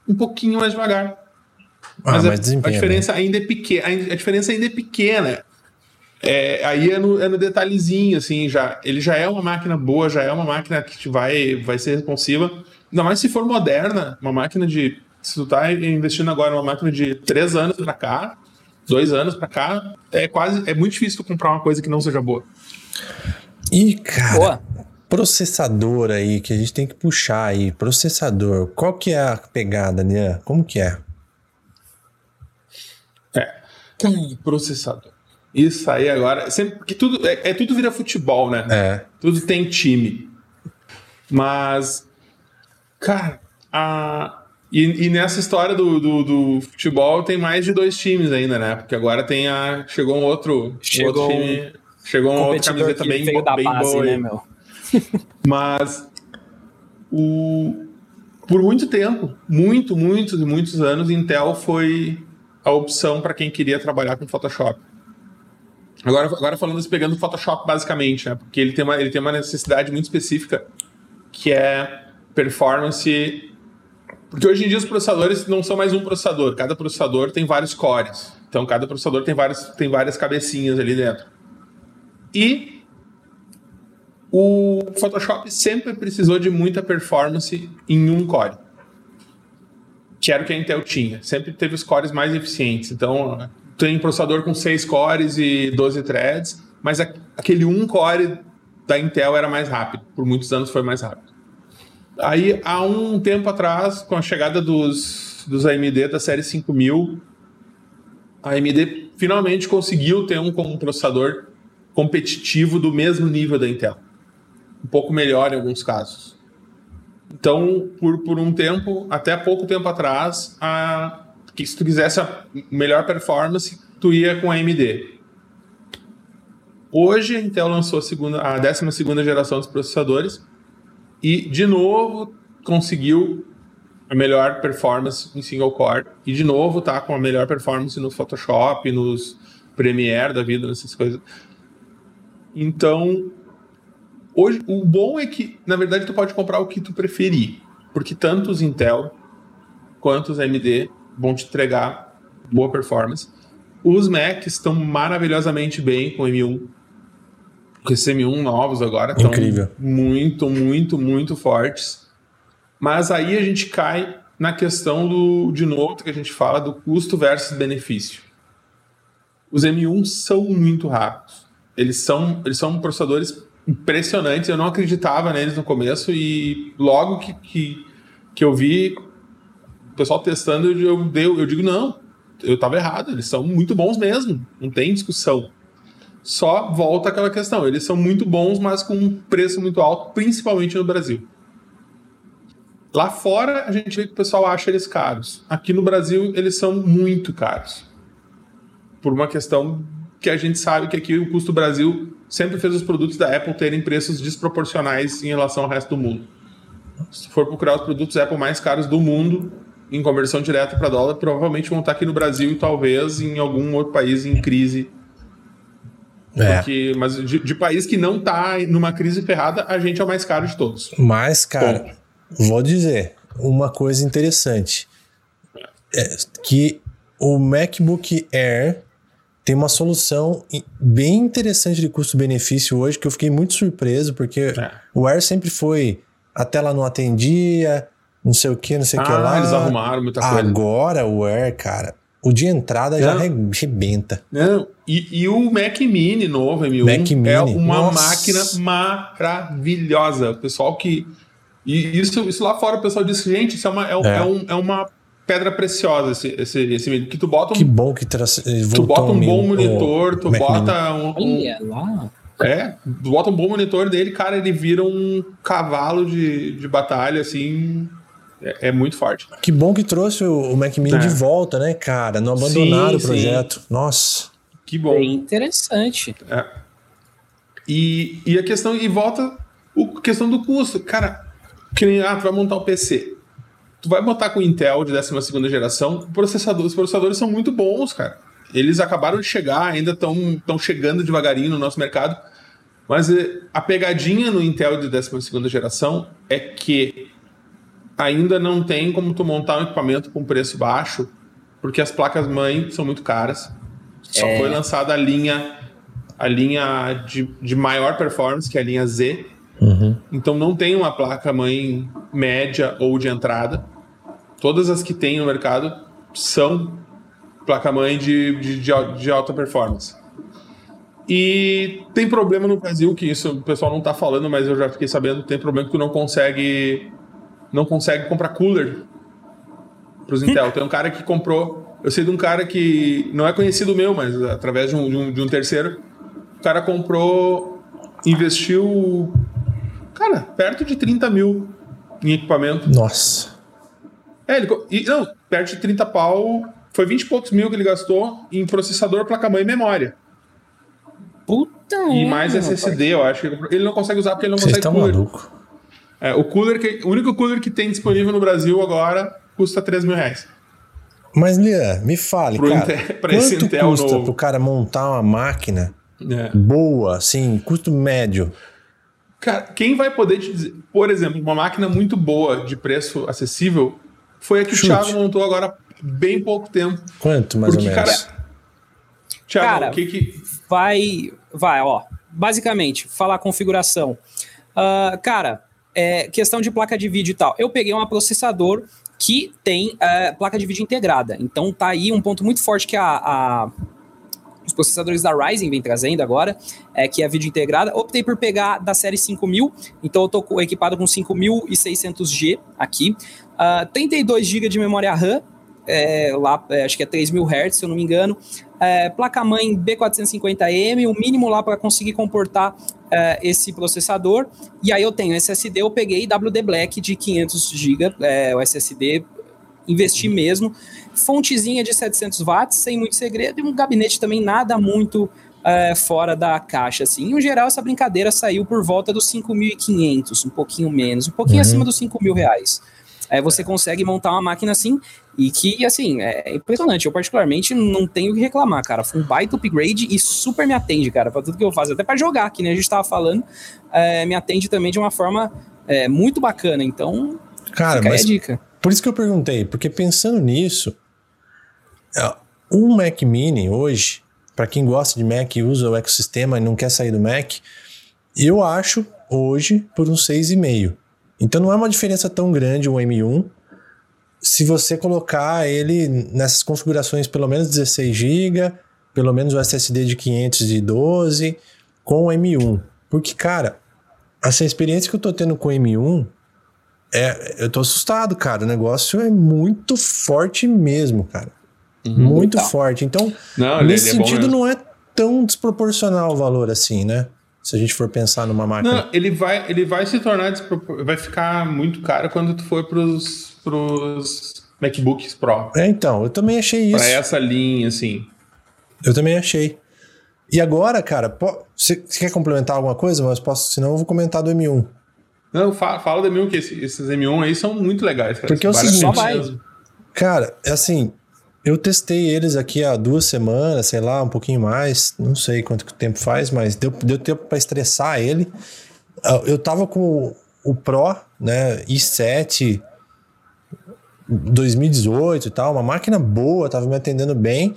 um pouquinho mais devagar. Ah, mas, mas a, desempenho, a diferença né? ainda é pequena. A diferença ainda é pequena. É, aí é no, é no detalhezinho, assim, já. Ele já é uma máquina boa, já é uma máquina que te vai, vai ser responsiva. Ainda mais se for moderna, uma máquina de... Se tu tá investindo agora numa máquina de três anos pra cá, dois anos pra cá, é quase, é muito difícil tu comprar uma coisa que não seja boa. E, cara, boa. processador aí, que a gente tem que puxar aí, processador, qual que é a pegada, né? Como que é? É, processador. Isso aí agora, sempre, porque tudo, é, é, tudo vira futebol, né? É. Tudo tem time. Mas, cara, a... E, e nessa história do, do, do futebol tem mais de dois times ainda, né? Porque agora tem a... Chegou um outro, chegou um outro time. Chegou um outro camiseta bem, bem boa, né, meu? Mas o, por muito tempo, muito, muitos e muitos anos, Intel foi a opção para quem queria trabalhar com Photoshop. Agora, agora falando, pegando Photoshop basicamente, né? Porque ele tem uma, ele tem uma necessidade muito específica, que é performance... Porque hoje em dia os processadores não são mais um processador. Cada processador tem vários cores. Então cada processador tem, vários, tem várias cabecinhas ali dentro. E o Photoshop sempre precisou de muita performance em um core. Que era o que a Intel tinha. Sempre teve os cores mais eficientes. Então tem processador com seis cores e doze threads. Mas aquele um core da Intel era mais rápido. Por muitos anos foi mais rápido. Aí, há um tempo atrás, com a chegada dos, dos A M D da série cinco mil, a AMD finalmente conseguiu ter um, um processador competitivo do mesmo nível da Intel. Um pouco melhor em alguns casos. Então, por, por um tempo, até pouco tempo atrás, a, que se tu quisesse a melhor performance, tu ia com a A M D. Hoje, a Intel lançou a, segunda, a décima segunda geração dos processadores, e, de novo, conseguiu a melhor performance em single core. E, de novo, tá com a melhor performance no Photoshop, nos Premiere da vida, nessas coisas. Então, hoje, o bom é que, na verdade, tu pode comprar o que tu preferir. Porque tanto os Intel quanto os A M D vão te entregar boa performance. Os Macs estão maravilhosamente bem com o M um. Porque esses M um novos agora estão muito, muito, muito fortes. Mas aí a gente cai na questão do, de novo, que a gente fala do custo versus benefício. Os M um são muito rápidos. Eles são, eles são processadores impressionantes. Eu não acreditava neles no começo e logo que, que, que eu vi o pessoal testando, eu, eu, eu digo, não, eu estava errado, eles são muito bons mesmo, não tem discussão. Só volta aquela questão, eles são muito bons, mas com um preço muito alto, principalmente no Brasil. Lá fora, a gente vê que o pessoal acha eles caros. Aqui no Brasil, eles são muito caros. Por uma questão que a gente sabe que aqui o custo Brasil sempre fez os produtos da Apple terem preços desproporcionais em relação ao resto do mundo. Se for procurar os produtos Apple mais caros do mundo, em conversão direta para dólar, provavelmente vão estar aqui no Brasil e talvez em algum outro país em crise. É. Porque, mas de, de país que não está numa crise ferrada, a gente é o mais caro de todos. Mais caro. Bom, vou dizer uma coisa interessante. É que o MacBook Air tem uma solução bem interessante de custo-benefício hoje, que eu fiquei muito surpreso, porque é. o Air sempre foi... A tela não atendia, não sei o que, não sei o ah, que lá. Eles arrumaram muita coisa. Agora o Air, cara, o de entrada não. já arrebenta. Não. E, e o Mac Mini novo, M um, Mac Mini. É uma Nossa. máquina maravilhosa. O pessoal que... E isso, isso lá fora o pessoal disse, gente, isso é uma, é, é. É um, é uma pedra preciosa, esse, esse, esse mini. Que tu bota um... Que bom que... Tra... Tu bota um mil... bom monitor, oh, tu Mac bota Mini. um... um... Yeah, wow. É, bota um bom monitor dele, cara, ele vira um cavalo de, de batalha, assim, é, é muito forte. Que bom que trouxe o Mac Mini é. de volta, né, cara? Não abandonaram sim, o projeto. Sim. Nossa. Que bom. É interessante. É. E, e a questão, e volta a questão do custo. Cara, que nem, ah, tu vai montar um P C. Tu vai botar com Intel de décima segunda geração, processador, os processadores são muito bons, cara. Eles acabaram de chegar, ainda estão chegando devagarinho no nosso mercado. Mas a pegadinha no Intel de décima segunda geração é que ainda não tem como tu montar um equipamento com preço baixo, porque as placas-mãe são muito caras. Só é. foi lançada a linha, a linha de, de maior performance, que é a linha Z. Uhum. Então não tem uma placa-mãe média ou de entrada. Todas as que tem no mercado são... placa-mãe de, de, de alta performance. E tem problema no Brasil, que isso o pessoal não tá falando, mas eu já fiquei sabendo, tem problema que tu não consegue não consegue comprar cooler pros Intel. Tem um cara que comprou, eu sei de um cara que não é conhecido meu, mas através de um, de um, de um terceiro, o cara comprou, investiu, cara, perto de trinta mil em equipamento. Nossa. É, ele, e, não, perto de trinta pau. Foi vinte e poucos mil que ele gastou em processador, placa-mãe e memória. Puta! E mais S S D, eu acho. Ele não consegue usar porque ele não consegue cooler. Vocês estão maluco. É, o cooler que, o único cooler que tem disponível no Brasil agora custa três mil reais. Mas, Lian, me fale, pro cara, Intel, pra quanto esse Intel custa novo? Pro cara montar uma máquina é. boa, assim, custo médio? Cara, quem vai poder te dizer... Por exemplo, uma máquina muito boa, de preço acessível, foi a que Chute. o Thiago montou agora... bem pouco tempo. Quanto, mais Porque, ou menos? Cara, Thiago, cara, o que que... Vai, vai, ó. Basicamente, falar configuração. Uh, cara, é, questão de placa de vídeo e tal. Eu peguei uma processador que tem uh, placa de vídeo integrada. Então, tá aí um ponto muito forte que a, a, os processadores da Ryzen vem trazendo agora, é, que é a vídeo integrada. Optei por pegar da série cinco mil. Então, eu tô equipado com cinco mil e seiscentos G aqui. Uh, trinta e dois gigas de memória RAM. É, lá, acho que é três mil hertz, se eu não me engano, é, placa-mãe B quatrocentos e cinquenta M, o mínimo lá para conseguir comportar é, esse processador. E aí eu tenho S S D, eu peguei W D Black de quinhentos gigas, é, o S S D, investi mesmo, fontezinha de setecentos watts, sem muito segredo, e um gabinete também nada muito é, fora da caixa, assim. Em geral, essa brincadeira saiu por volta dos cinco mil e quinhentos, um pouquinho menos, um pouquinho uhum. acima dos cinco mil reais. Aí você consegue montar uma máquina assim, e que, assim, é impressionante. Eu, particularmente, não tenho o que reclamar, cara. Foi um baita upgrade e super me atende, cara, pra tudo que eu faço. Até pra jogar, que nem a gente tava falando, é, me atende também de uma forma é, muito bacana. Então, cara, mas é a dica. Por isso que eu perguntei, porque pensando nisso, um Mac Mini hoje, pra quem gosta de Mac e usa o ecossistema e não quer sair do Mac, eu acho hoje por uns seis e meio. Então não é uma diferença tão grande um M um, se você colocar ele nessas configurações pelo menos dezesseis gigas, pelo menos o S S D de quinhentos e doze, com o M um. Porque, cara, essa experiência que eu tô tendo com o M um É, eu tô assustado, cara. O negócio é muito forte mesmo, cara. Uhum, muito tá. forte. Então, não, nesse ele, ele sentido, é não é tão desproporcional o valor assim, né? Se a gente for pensar numa máquina... Não, ele vai, ele vai se tornar... Despropor... Vai ficar muito caro quando tu for pros, pros MacBooks Pro. É, então. Eu também achei isso. Pra essa linha, assim. Eu também achei. E agora, cara... Você po... quer complementar alguma coisa? Mas posso... Senão eu vou comentar do M um. Não, fala, fala do M um, que esses, esses M um aí são muito legais. Cara. Porque é o seguinte... Cara, é assim... Eu testei eles aqui há duas semanas, sei lá, um pouquinho mais. Não sei quanto tempo faz, mas deu, deu tempo para estressar ele. Eu tava com o Pro, né, i sete dois mil e dezoito e tal, uma máquina boa, tava me atendendo bem,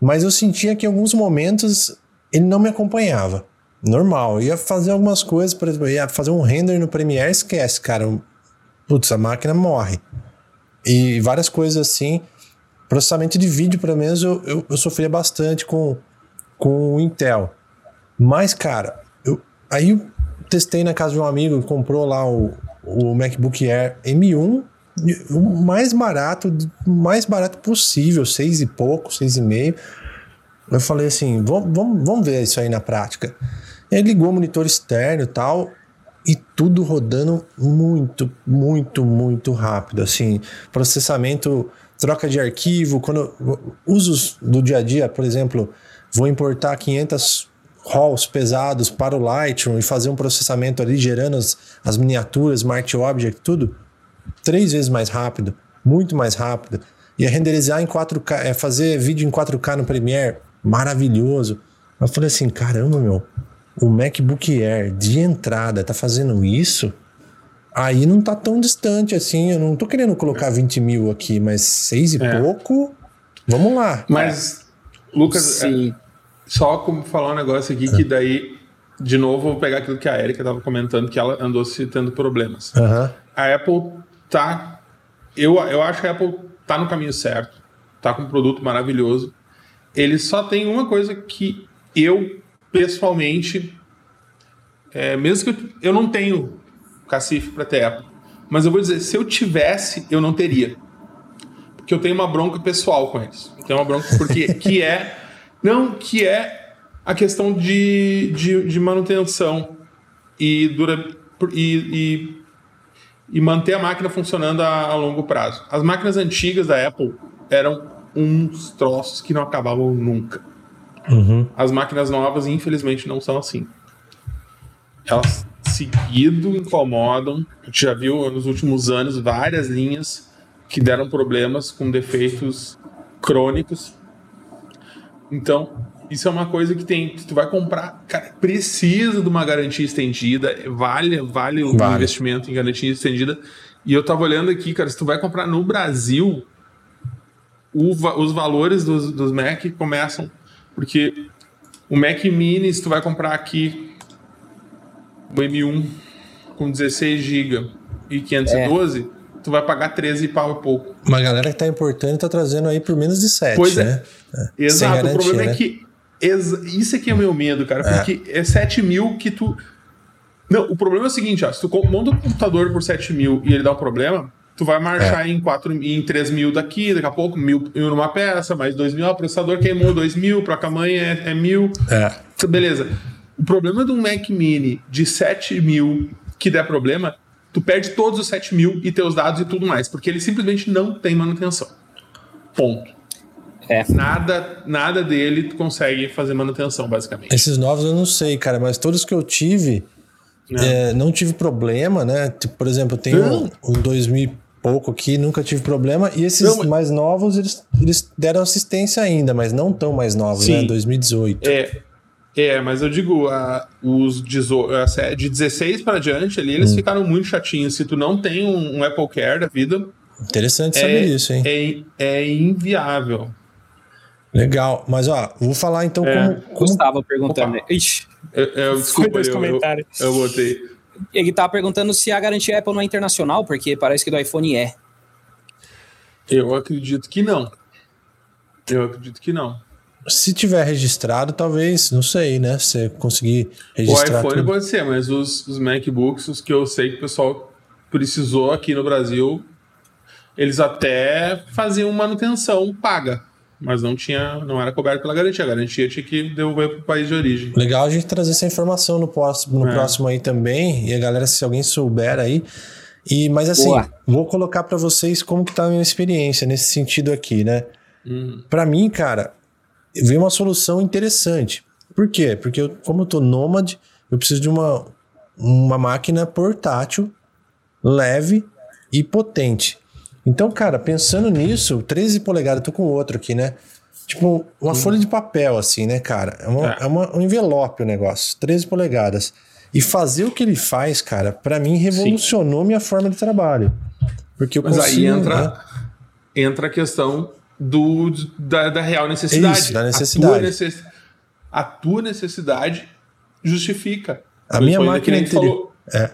mas eu sentia que em alguns momentos ele não me acompanhava. Normal, eu ia fazer algumas coisas, por exemplo, ia fazer um render no Premiere, esquece, cara. Putz, a máquina morre. E várias coisas assim... Processamento de vídeo, pelo menos, eu, eu, eu sofria bastante com, com o Intel. Mas, cara, eu, aí eu testei na casa de um amigo que comprou lá o, o MacBook Air M um, o mais barato, o mais barato possível, seis e pouco, seis e meio. Eu falei assim, vamos, vamos, vamos ver isso aí na prática. Ele ligou o monitor externo e tal, e tudo rodando muito, muito, muito rápido. Assim, processamento... Troca de arquivo, quando usos do dia a dia, por exemplo, vou importar quinhentos RAWs pesados para o Lightroom e fazer um processamento ali, gerando as, as miniaturas, Smart Object, tudo, três vezes mais rápido, muito mais rápido. E renderizar em quatro K, é fazer vídeo em quatro K no Premiere, maravilhoso. Eu falei assim, caramba, meu, o MacBook Air de entrada tá fazendo isso? Aí não tá tão distante assim, eu não tô querendo colocar vinte mil aqui, mas seis e é. pouco, vamos lá. Mas, Lucas, é, só como falar um negócio aqui, ah. que daí, de novo, eu vou pegar aquilo que a Erika tava comentando, que ela andou citando problemas. Uh-huh. A Apple tá, eu, eu acho que a Apple tá no caminho certo, tá com um produto maravilhoso. Ele só tem uma coisa que eu, pessoalmente, é, mesmo que eu, eu não tenho... cacife para ter Apple. Mas eu vou dizer, se eu tivesse, eu não teria. Porque eu tenho uma bronca pessoal com eles. Eu tenho uma bronca porque que é... Não, que é a questão de, de, de manutenção e, dura, e, e, e manter a máquina funcionando a, a longo prazo. As máquinas antigas da Apple eram uns troços que não acabavam nunca. Uhum. As máquinas novas, infelizmente, não são assim. Elas... seguido incomodam. A gente já viu nos últimos anos várias linhas que deram problemas com defeitos crônicos. Então, isso é uma coisa que tem... Se tu vai comprar, cara, precisa de uma garantia estendida. Vale, vale o vale. investimento em garantia estendida. E eu tava olhando aqui, cara, se tu vai comprar no Brasil, o, os valores dos, dos Mac começam... Porque o Mac Mini, se tu vai comprar aqui... O M um com dezesseis gigas e quinhentos e doze, é. tu vai pagar treze pau e pouco. Uma galera que tá importando tá trazendo aí por menos de sete, pois né? É. É. Exato, garantia, o problema né? é que... Exa, isso aqui é o meu medo, cara, porque é, é sete mil que tu... Não, o problema é o seguinte, ó, se tu monta um computador por sete mil e ele dá um problema, tu vai marchar é. em, quatro, em três mil daqui, daqui a pouco, mil numa peça, mais dois mil, ó, processador queimou dois mil, placa-mãe é, é mil, é. beleza. O problema de um Mac Mini de sete mil que der problema, tu perde todos os sete mil e teus dados e tudo mais, porque ele simplesmente não tem manutenção. Ponto. É. Nada, nada dele tu consegue fazer manutenção, basicamente. Esses novos eu não sei, cara, mas todos que eu tive, não, é, não tive problema, né? Tipo, por exemplo, tem um, um dois mil e pouco aqui, nunca tive problema, e esses não, mais novos, eles, eles deram assistência ainda, mas não tão mais novos, sim, né? dois mil e dezoito. É. É, mas eu digo, a, os dezo- a, de dezesseis para adiante ali, eles hum. ficaram muito chatinhos. Se tu não tem um, um Apple Care da vida... Interessante é, saber isso, hein? É, é inviável. Legal. Mas, ó, vou falar então é. como... como... Gustavo perguntando... Ixi, eu, eu, desculpa, eu, eu, eu botei. Ele tava perguntando se a garantia Apple não é internacional, porque parece que do iPhone é. Eu acredito que não. Eu acredito que não. Se tiver registrado, talvez, não sei, né? Se você conseguir registrar... O iPhone tudo. Pode ser, mas os, os MacBooks, os que eu sei que o pessoal precisou aqui no Brasil, eles até faziam manutenção paga, mas não tinha, não era coberto pela garantia. A garantia tinha que devolver para o país de origem. Legal a gente trazer essa informação no próximo, no é. próximo aí também. E a galera, se alguém souber aí. E, mas assim, Boa. vou colocar para vocês como que tá a minha experiência nesse sentido aqui, né? Hum. Para mim, cara, veio uma solução interessante. Por quê? Porque eu, como eu tô nômade, eu preciso de uma, uma máquina portátil, leve e potente. Então, cara, pensando nisso, treze polegadas, eu tô com outro aqui, né? Tipo, uma Sim. folha de papel, assim, né, cara? É, uma, é. é uma, um envelope o negócio, treze polegadas. E fazer o que ele faz, cara, pra mim revolucionou Sim. minha forma de trabalho. Porque eu Mas consigo, aí entra, né? entra a questão do, da, da real necessidade. Isso, da necessidade. A tua, necess... a tua necessidade justifica. A minha máquina interior... É.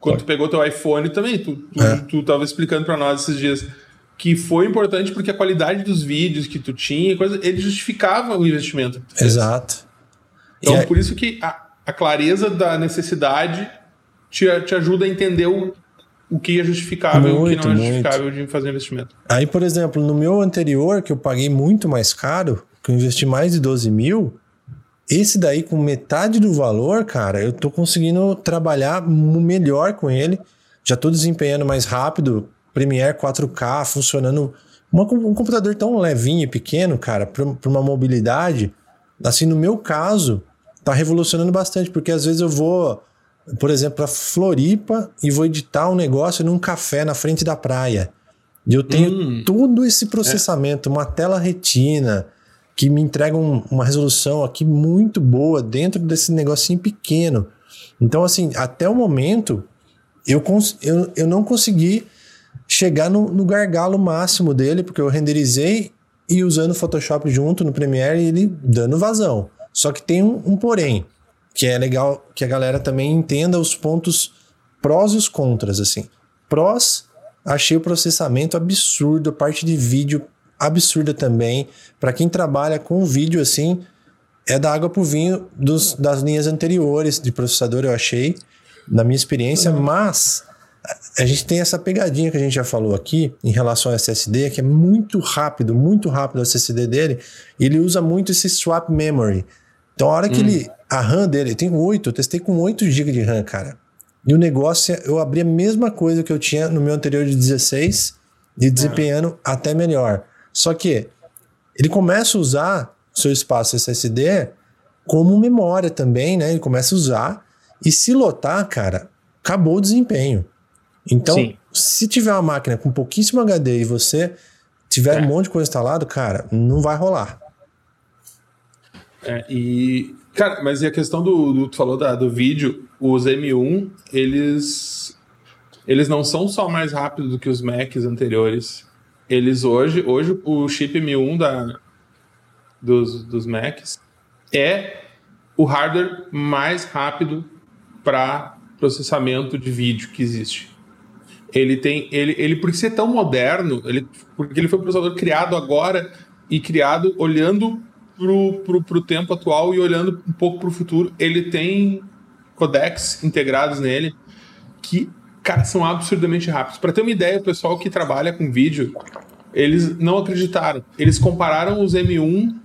Quando tu pegou teu iPhone também, tu, tu, é. tu tava explicando para nós esses dias que foi importante porque a qualidade dos vídeos que tu tinha, coisa, ele justificava o investimento. Exato. Então, e por aí... isso que a, a clareza da necessidade te, te ajuda a entender o, o que é justificável e o que não é justificável muito. de fazer investimento. Aí, por exemplo, no meu anterior, que eu paguei muito mais caro, que eu investi mais de doze mil... Esse daí, com metade do valor, cara, eu tô conseguindo trabalhar melhor com ele. Já tô desempenhando mais rápido. Premiere quatro K, funcionando... Uma, um computador tão levinho e pequeno, cara, pra, pra uma mobilidade, assim, no meu caso, tá revolucionando bastante. Porque às vezes eu vou, por exemplo, pra Floripa e vou editar um negócio num café na frente da praia. E eu tenho hum, todo esse processamento, é. uma tela retina... que me entregam uma resolução aqui muito boa dentro desse negocinho pequeno. Então, assim, até o momento, eu, cons- eu, eu não consegui chegar no, no gargalo máximo dele, porque eu renderizei e usando o Photoshop junto no Premiere, ele dando vazão. Só que tem um, um porém, que é legal que a galera também entenda os pontos prós e os contras, assim. Prós, achei o processamento absurdo, a parte de vídeo absurda também, para quem trabalha com vídeo assim, é da água pro vinho dos, das linhas anteriores de processador, eu achei, na minha experiência, uhum. mas a gente tem essa pegadinha que a gente já falou aqui, em relação ao S S D, que é muito rápido, muito rápido o S S D dele, e ele usa muito esse swap memory, então a hora que uhum. ele, a RAM dele, tem oito, eu testei com oito gigas de RAM, cara, e o negócio, eu abri a mesma coisa que eu tinha no meu anterior de dezesseis, e desempenhando uhum. até melhor. Só que ele começa a usar seu espaço S S D como memória também, né? Ele começa a usar e se lotar, cara, acabou o desempenho. Então, Sim. se tiver uma máquina com pouquíssimo H D e você tiver é. um monte de coisa instalado, cara, não vai rolar. É, e, cara, mas e a questão do, do tu falou da, do vídeo, os M um, eles, eles não são só mais rápidos do que os Macs anteriores. Eles hoje, hoje o chip M um da, dos, dos Macs é o hardware mais rápido para processamento de vídeo que existe. Ele tem, ele, ele por ser tão moderno, ele, porque ele foi um processador criado agora e criado olhando para o tempo atual e olhando um pouco para o futuro, ele tem codecs integrados nele que, cara, são absurdamente rápidos. Para ter uma ideia, o pessoal que trabalha com vídeo, eles não acreditaram. Eles compararam os M um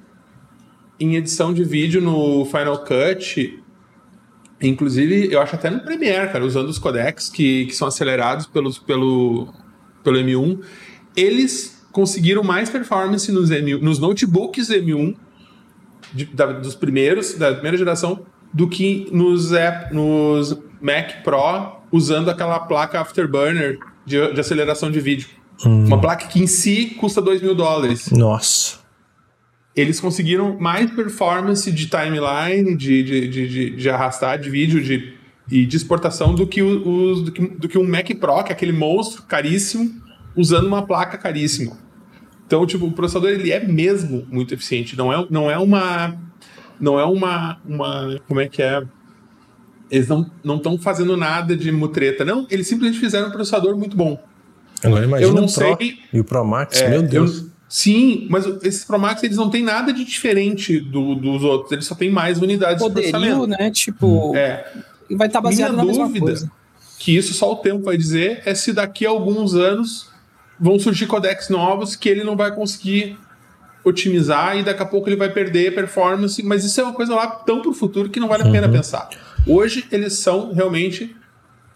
em edição de vídeo no Final Cut, inclusive, eu acho até no Premiere, cara, usando os codecs que, que são acelerados pelos, pelo, pelo M um. Eles conseguiram mais performance nos, M um, nos notebooks M um, de, da, dos primeiros, da primeira geração, do que nos, nos Mac Pro, usando aquela placa Afterburner de, de aceleração de vídeo. Hum. Uma placa que em si custa dois mil dólares. Nossa. Eles conseguiram mais performance de timeline, de, de, de, de, de arrastar de vídeo de, e de exportação do que, os, do, que, do que um Mac Pro, que é aquele monstro caríssimo, usando uma placa caríssima. Então, tipo, o processador ele é mesmo muito eficiente. Não é, não é uma... Não é uma, uma... Como é que é? Eles não estão fazendo nada de mutreta, não. Eles simplesmente fizeram um processador muito bom. Agora imagina eu não o Pro sei, e o Pro Max, é, meu Deus. Eu, sim, mas esses Pro Max, eles não têm nada de diferente do, dos outros. Eles só têm mais unidades Poderio, de processamento. Poderio, né? Tipo, é. vai estar tá baseado minha na dúvida, mesma coisa. que isso só o tempo vai dizer, é se daqui a alguns anos vão surgir codecs novos que ele não vai conseguir otimizar e daqui a pouco ele vai perder performance, mas isso é uma coisa lá tão pro futuro que não vale a pena uhum. pensar. Hoje eles são realmente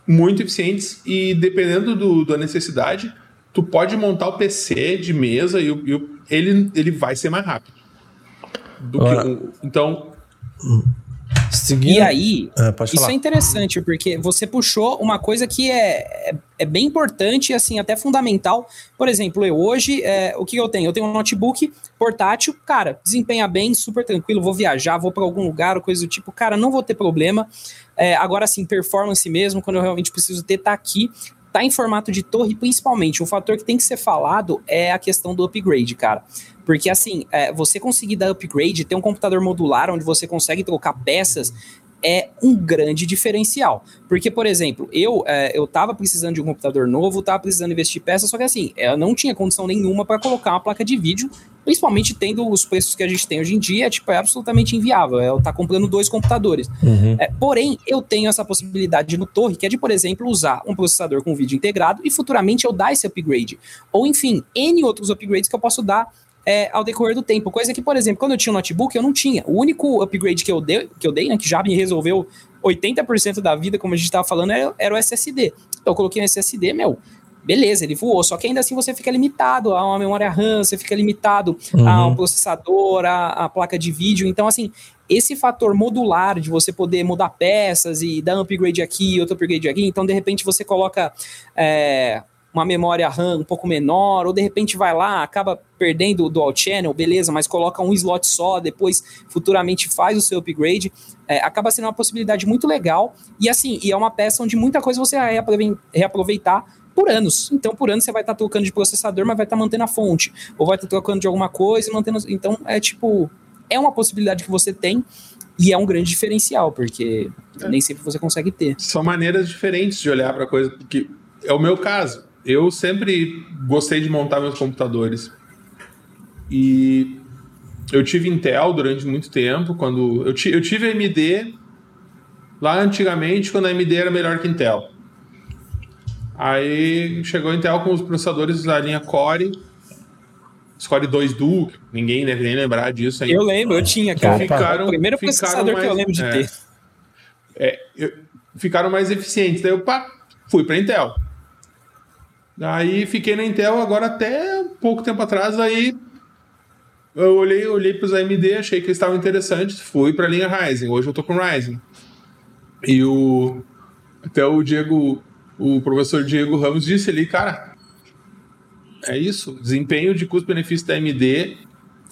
muito eficientes e dependendo do, da necessidade, tu pode montar o P C de mesa e, o, e o, ele, ele vai ser mais rápido. Do que o, então... Seguindo. E aí, ah, isso é interessante, porque você puxou uma coisa que é, é, é bem importante, assim, até fundamental. Por exemplo, eu hoje, é, o que eu tenho? Eu tenho um notebook portátil, cara, desempenha bem, super tranquilo, vou viajar, vou para algum lugar, coisa do tipo, cara, não vou ter problema. É, agora, assim, performance mesmo, quando eu realmente preciso ter, tá aqui. Tá em formato de torre, principalmente. Um fator que tem que ser falado é a questão do upgrade, cara. Porque, assim, é, você conseguir dar upgrade, ter um computador modular onde você consegue trocar peças, é um grande diferencial. Porque, por exemplo, eu, é, eu tava precisando de um computador novo, tava precisando investir peças, só que, assim, eu não tinha condição nenhuma para colocar uma placa de vídeo, principalmente tendo os preços que a gente tem hoje em dia, tipo, é absolutamente inviável. Eu tá comprando dois computadores. Uhum. É, porém, eu tenho essa possibilidade no Torre, que é de, por exemplo, usar um processador com vídeo integrado e futuramente eu dar esse upgrade. Ou, enfim, N outros upgrades que eu posso dar É, ao decorrer do tempo, coisa que, por exemplo, quando eu tinha um notebook, eu não tinha. O único upgrade que eu dei, que, eu dei, né, que já me resolveu oitenta por cento da vida, como a gente estava falando, era, era o S S D. Então, eu coloquei um S S D, meu, beleza, ele voou, só que ainda assim você fica limitado a uma memória RAM, você fica limitado uhum. a um processador, a, a placa de vídeo. Então, assim, esse fator modular de você poder mudar peças e dar um upgrade aqui, outro upgrade aqui, então, de repente, você coloca... É, uma memória RAM um pouco menor, ou de repente vai lá, acaba perdendo o dual channel, beleza, mas coloca um slot só, depois futuramente faz o seu upgrade, é, acaba sendo uma possibilidade muito legal, e assim, e é uma peça onde muita coisa você vai reaproveitar por anos, então por anos você vai estar tá trocando de processador, mas vai estar tá mantendo a fonte, ou vai estar tá trocando de alguma coisa, e mantendo, então é tipo, é uma possibilidade que você tem, e é um grande diferencial, porque é. nem sempre você consegue ter. São maneiras diferentes de olhar para coisa, porque é o meu caso. Eu sempre gostei de montar meus computadores e eu tive Intel durante muito tempo, quando eu, t- eu tive A M D lá antigamente, quando a AMD era melhor que Intel. Aí chegou a Intel com os processadores da linha Core, os Core dois Duo, ninguém deve nem lembrar disso ainda. Eu lembro, eu tinha, cara. Ficaram, o primeiro processador mais, que eu lembro de é, ter. É, eu, ficaram mais eficientes, daí eu pá, fui para Intel. Aí fiquei na Intel agora até pouco tempo atrás, aí eu olhei, olhei para os A M D, achei que eles estavam interessantes, fui para a linha Ryzen, hoje eu tô com Ryzen. E o até o Diego, o professor Diego Ramos disse ali, cara, é isso, desempenho de custo-benefício da A M D,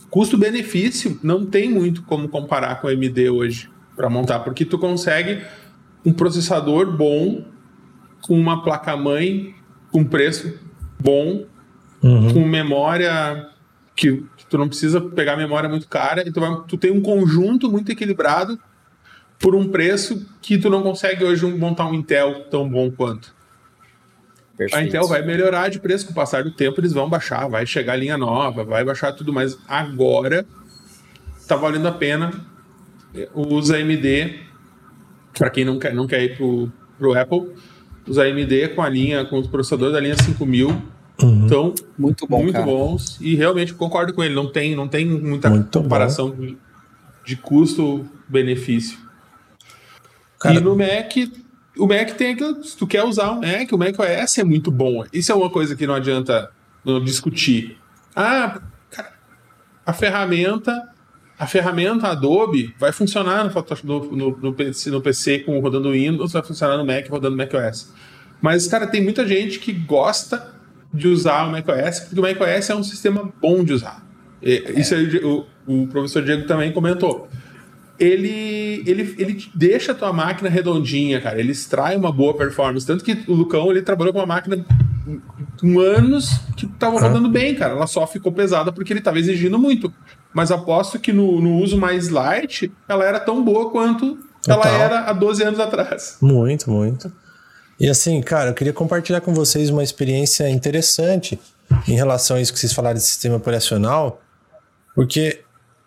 custo-benefício não tem muito como comparar com a A M D hoje para montar, porque tu consegue um processador bom com uma placa-mãe com preço bom, uhum. com memória que tu não precisa pegar memória muito cara, e tu, vai, tu tem um conjunto muito equilibrado por um preço que tu não consegue hoje montar um Intel tão bom quanto. Perfeito. A Intel vai melhorar de preço, com o passar do tempo eles vão baixar, vai chegar linha nova, vai baixar tudo, mas agora tá valendo a pena. Os A M D, para quem não quer, não quer ir pro, pro Apple, os A M D com a linha, com os processadores da linha cinco mil uhum. estão muito, bom, muito bons, e realmente concordo com ele, não tem, não tem muita muito comparação bom. de custo-benefício. Cara, e no Mac, o Mac tem aquilo, se tu quer usar um Mac, o macOS é muito bom, isso é uma coisa que não adianta não discutir. Ah, cara, a ferramenta, a ferramenta Adobe vai funcionar no, Photoshop, no, no, no, P C, no P C com rodando Windows, vai funcionar no Mac rodando macOS. Mas, cara, tem muita gente que gosta de usar o macOS, porque o macOS é um sistema bom de usar. É. Isso aí o, o professor Diego também comentou. Ele, ele, ele deixa a tua máquina redondinha, cara. Ele extrai uma boa performance. Tanto que o Lucão, ele trabalhou com uma máquina com anos que estava ah. rodando bem, cara. Ela só ficou pesada porque ele estava exigindo muito. Mas aposto que no, no uso mais light, ela era tão boa quanto Total. ela era há doze anos atrás. Muito, muito. E assim, cara, eu queria compartilhar com vocês uma experiência interessante em relação a isso que vocês falaram de sistema operacional, porque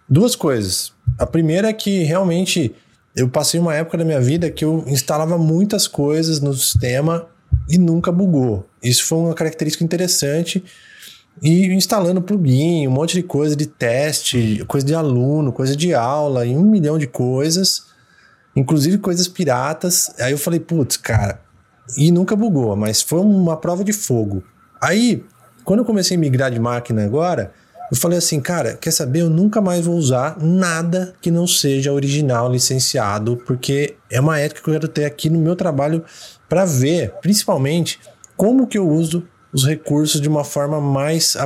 duas coisas. A primeira é que realmente eu passei uma época da minha vida que eu instalava muitas coisas no sistema e nunca bugou. Isso foi uma característica interessante. E instalando plugin, um monte de coisa de teste, coisa de aluno, coisa de aula, e um milhão de coisas, inclusive coisas piratas. Aí eu falei, putz, cara, e nunca bugou, mas foi uma prova de fogo. Aí, quando eu comecei a migrar de máquina agora, eu falei assim, cara, quer saber? Eu nunca mais vou usar nada que não seja original, licenciado, porque é uma ética que eu quero ter aqui no meu trabalho para ver, principalmente, como que eu uso os recursos de uma forma mais,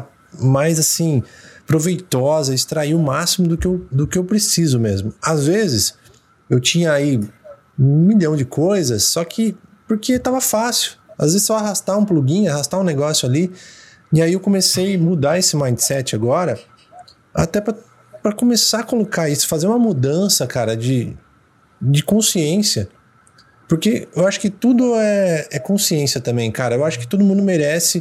mais assim, proveitosa, extrair o máximo do que, eu, do que eu preciso mesmo. Às vezes, eu tinha aí um milhão de coisas, só que porque estava fácil. Às vezes só arrastar um plugin, arrastar um negócio ali. E aí eu comecei a mudar esse mindset agora, até para começar a colocar isso, fazer uma mudança, cara, de, de consciência. Porque eu acho que tudo é, é consciência também, cara. Eu acho que todo mundo merece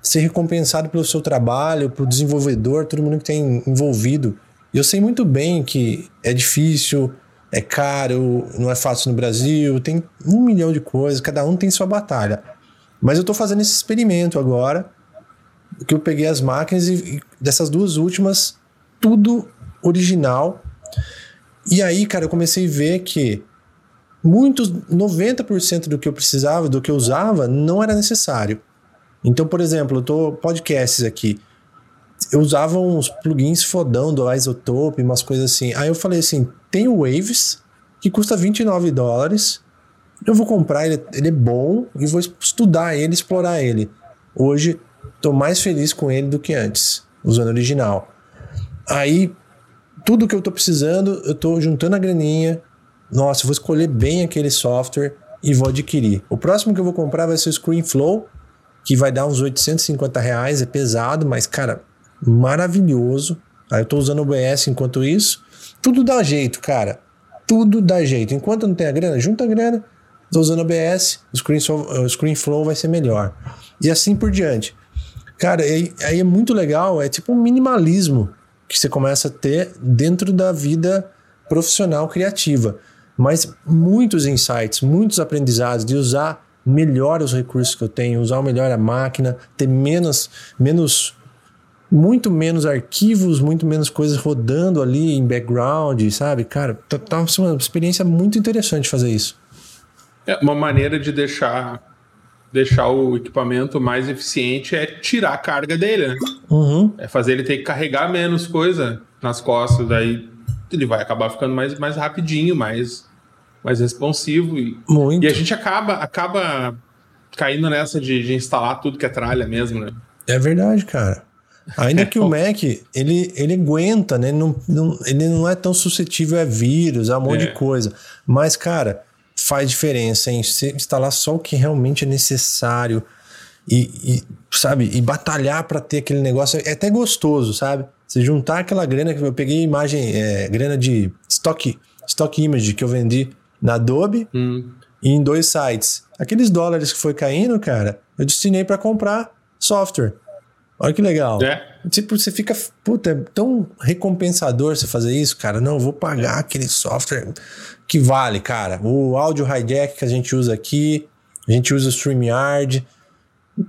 ser recompensado pelo seu trabalho, pelo desenvolvedor, todo mundo que tem envolvido. E eu sei muito bem que é difícil, é caro, não é fácil no Brasil, tem um milhão de coisas, cada um tem sua batalha. Mas eu tô fazendo esse experimento agora, que eu peguei as máquinas e, e dessas duas últimas, tudo original. E aí, cara, eu comecei a ver que muitos, noventa por cento do que eu precisava, do que eu usava, não era necessário. Então, por exemplo, eu tô podcasts aqui. Eu usava uns plugins fodão do Isotope, umas coisas assim. Aí eu falei assim, tem o Waves, que custa vinte e nove dólares. Eu vou comprar, ele, ele é bom, e vou estudar ele, explorar ele. Hoje, tô mais feliz com ele do que antes, usando o original. Aí, tudo que eu tô precisando, eu tô juntando a graninha. Nossa, eu vou escolher bem aquele software e vou adquirir. O próximo que eu vou comprar vai ser o ScreenFlow, que vai dar uns oitocentos e cinquenta reais, é pesado, mas, cara, maravilhoso. Aí eu tô usando o O B S enquanto isso. Tudo dá jeito, cara. Tudo dá jeito. Enquanto não tem a grana, junta a grana, tô usando o O B S, o ScreenFlow, o ScreenFlow vai ser melhor. E assim por diante. Cara, aí, aí é muito legal, é tipo um minimalismo que você começa a ter dentro da vida profissional criativa. Mas muitos insights, muitos aprendizados de usar melhor os recursos que eu tenho, usar melhor a máquina, ter menos, menos, muito menos arquivos, muito menos coisas rodando ali em background, sabe? Cara, tá, tá uma experiência muito interessante fazer isso. É uma maneira de deixar, deixar o equipamento mais eficiente é tirar a carga dele, né? Uhum. É fazer ele ter que carregar menos coisa nas costas, daí ele vai acabar ficando mais, mais rapidinho, mais... mais responsivo. E, Muito. e a gente acaba, acaba caindo nessa de, de instalar tudo que é tralha mesmo, né? É verdade, cara. Ainda que o Mac, ele, ele aguenta, né? Ele não, não, ele não é tão suscetível a vírus, a um monte é. de coisa. Mas, cara, faz diferença em você instalar só o que realmente é necessário e, e sabe, e batalhar para ter aquele negócio. É até gostoso, sabe? Você juntar aquela grana que eu peguei imagem, é, grana de stock, stock image que eu vendi na Adobe hum. e em dois sites. Aqueles dólares que foi caindo, cara, eu destinei para comprar software. Olha que legal. É. Tipo, você fica... Puta, é tão recompensador você fazer isso, cara. Não, eu vou pagar aquele software que vale, cara. O áudio hijack que a gente usa aqui, a gente usa o StreamYard.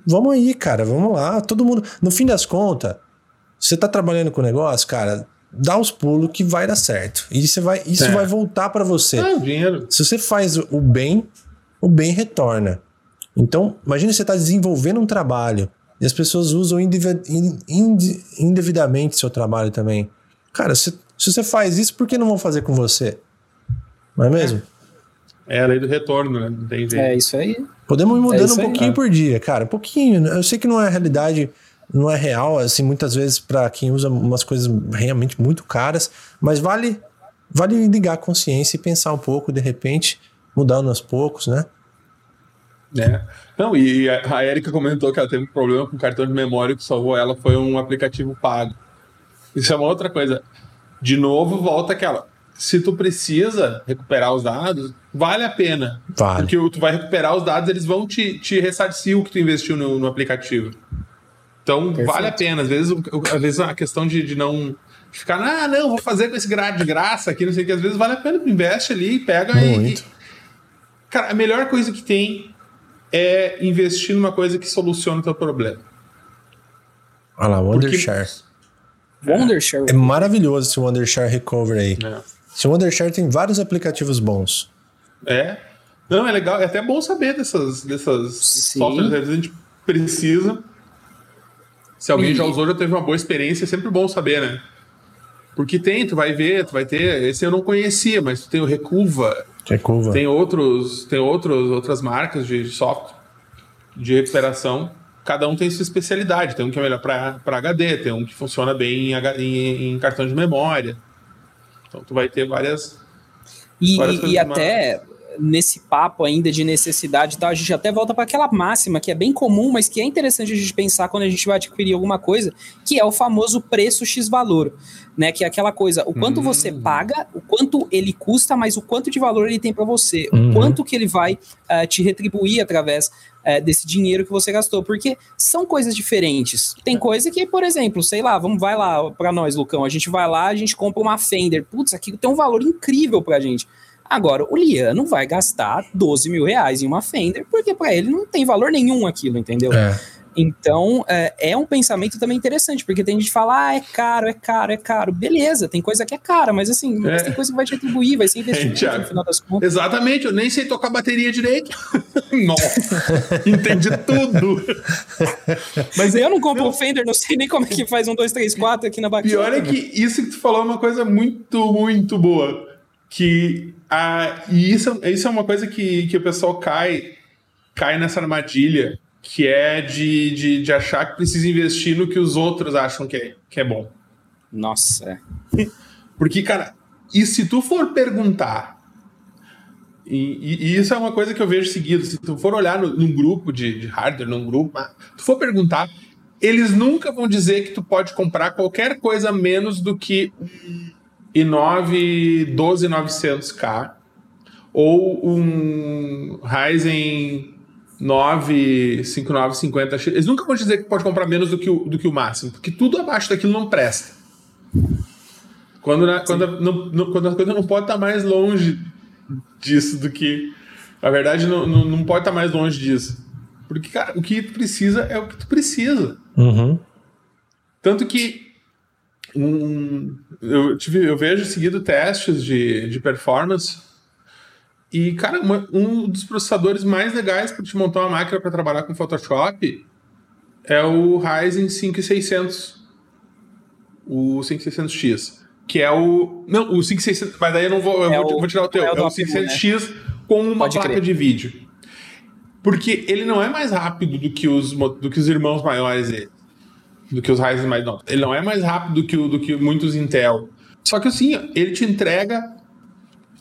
Vamos aí, cara, vamos lá. Todo mundo... No fim das contas, você tá trabalhando com o negócio, cara... Dá uns pulos que vai dar certo. E você vai, isso é. vai voltar para você. É, dinheiro. Se você faz o bem, o bem retorna. Então, imagina você está desenvolvendo um trabalho e as pessoas usam indevidamente seu trabalho também. Cara, se, se você faz isso, por que não vão fazer com você? Não é mesmo? É, é a lei do retorno, né? Não tem jeito. É isso aí. Podemos ir mudando é um pouquinho aí, por dia, cara. Um pouquinho. Eu sei que não é a realidade... Não é real, assim, muitas vezes para quem usa umas coisas realmente muito caras, mas vale, vale ligar a consciência e pensar um pouco, de repente, mudando aos poucos, né? É. Não, e a Erika comentou que ela teve um problema com o cartão de memória, que salvou ela foi um aplicativo pago. Isso é uma outra coisa. De novo, volta aquela. Se tu precisa recuperar os dados, vale a pena. Vale. Porque tu vai recuperar os dados, eles vão te, te ressarcir o que tu investiu no, no aplicativo. Então, Perfeito. Vale a pena. Às vezes, às vezes a questão de, de não, Ficar, ah, não, vou fazer com esse grade de graça aqui, não sei o que, às vezes vale a pena, investe ali, pega e, e... Cara, a melhor coisa que tem é investir numa coisa que soluciona o teu problema. Olha lá, Wondershare. Porque... Wondershare. É maravilhoso esse Wondershare Recovery aí. É. Esse Wondershare tem vários aplicativos bons. É. Não, é legal, é até bom saber dessas, dessas softwares, a gente precisa. Se alguém e... já usou, já teve uma boa experiência, é sempre bom saber, né? Porque tem, tu vai ver, tu vai ter... Esse eu não conhecia, mas tu tem o Recuva. Recuva. Tem, outros, tem outros, outras marcas de software de recuperação. Cada um tem sua especialidade. Tem um que é melhor para H D, tem um que funciona bem em, em, em cartão de memória. Então tu vai ter várias... E, várias e até... Marcas. Nesse papo ainda de necessidade, tá? A gente até volta para aquela máxima que é bem comum, mas que é interessante a gente pensar quando a gente vai adquirir alguma coisa, que é o famoso preço X valor, né? Que é aquela coisa, o quanto uhum. você paga, o quanto ele custa, mas o quanto de valor ele tem para você, uhum. o quanto que ele vai uh, te retribuir através uh, desse dinheiro que você gastou, porque são coisas diferentes. Tem coisa que, por exemplo, sei lá, vamos, vai lá para nós, Lucão, a gente vai lá, a gente compra uma Fender, putz, aquilo tem um valor incrível pra gente. Agora, o Liano vai gastar doze mil reais em uma Fender, porque para ele não tem valor nenhum aquilo, entendeu? É. Então, é, é um pensamento também interessante, porque tem gente que fala, ah, é caro, é caro, é caro. Beleza, tem coisa que é cara, mas assim, é. mas tem coisa que vai te atribuir, vai ser investimento é, no final das contas. Exatamente, eu nem sei tocar bateria direito. Nossa, entendi tudo. Mas eu não compro o Fender, não sei nem como é que faz um, dois, três, quatro aqui na bateria. Pior é que isso que tu falou é uma coisa muito, muito boa, que... Ah, e isso, isso é uma coisa que, que o pessoal cai, cai nessa armadilha, que é de, de, de achar que precisa investir no que os outros acham que é, que é bom. Nossa. Porque, cara, e se tu for perguntar, e, e, e isso é uma coisa que eu vejo seguido, se tu for olhar no, num grupo de, de hardware, num grupo, tu for perguntar, eles nunca vão dizer que tu pode comprar qualquer coisa menos do que... e nove, doze mil e novecentos K ou um Ryzen nove cinco mil novecentos e cinquenta X. Eles nunca vão dizer que pode comprar menos do que o, do que o máximo, porque tudo abaixo daquilo não presta. Quando, na, quando, a, não, não, quando a coisa não pode estar tá mais longe disso do que... Na verdade, não, não, não pode estar tá mais longe disso. Porque, cara, o que tu precisa é o que tu precisa. Uhum. Tanto que Um, eu, tive, eu vejo seguido testes de, de performance e, cara, uma, um dos processadores mais legais para te montar uma máquina para trabalhar com Photoshop é o Ryzen cinco mil e seiscentos, o cinco mil e seiscentos X, que é o... Não, o cinco mil e seiscentos, mas daí eu não vou... Eu é vou, o, vou tirar o teu. É o, é o cinco mil e seiscentos X, né? Com uma Pode placa crer. de vídeo. Porque ele não é mais rápido do que os, do que os irmãos maiores dele. Do que os Ryzen mais novos. Ele não é mais rápido do que, o, do que muitos Intel. Só que assim, ele te entrega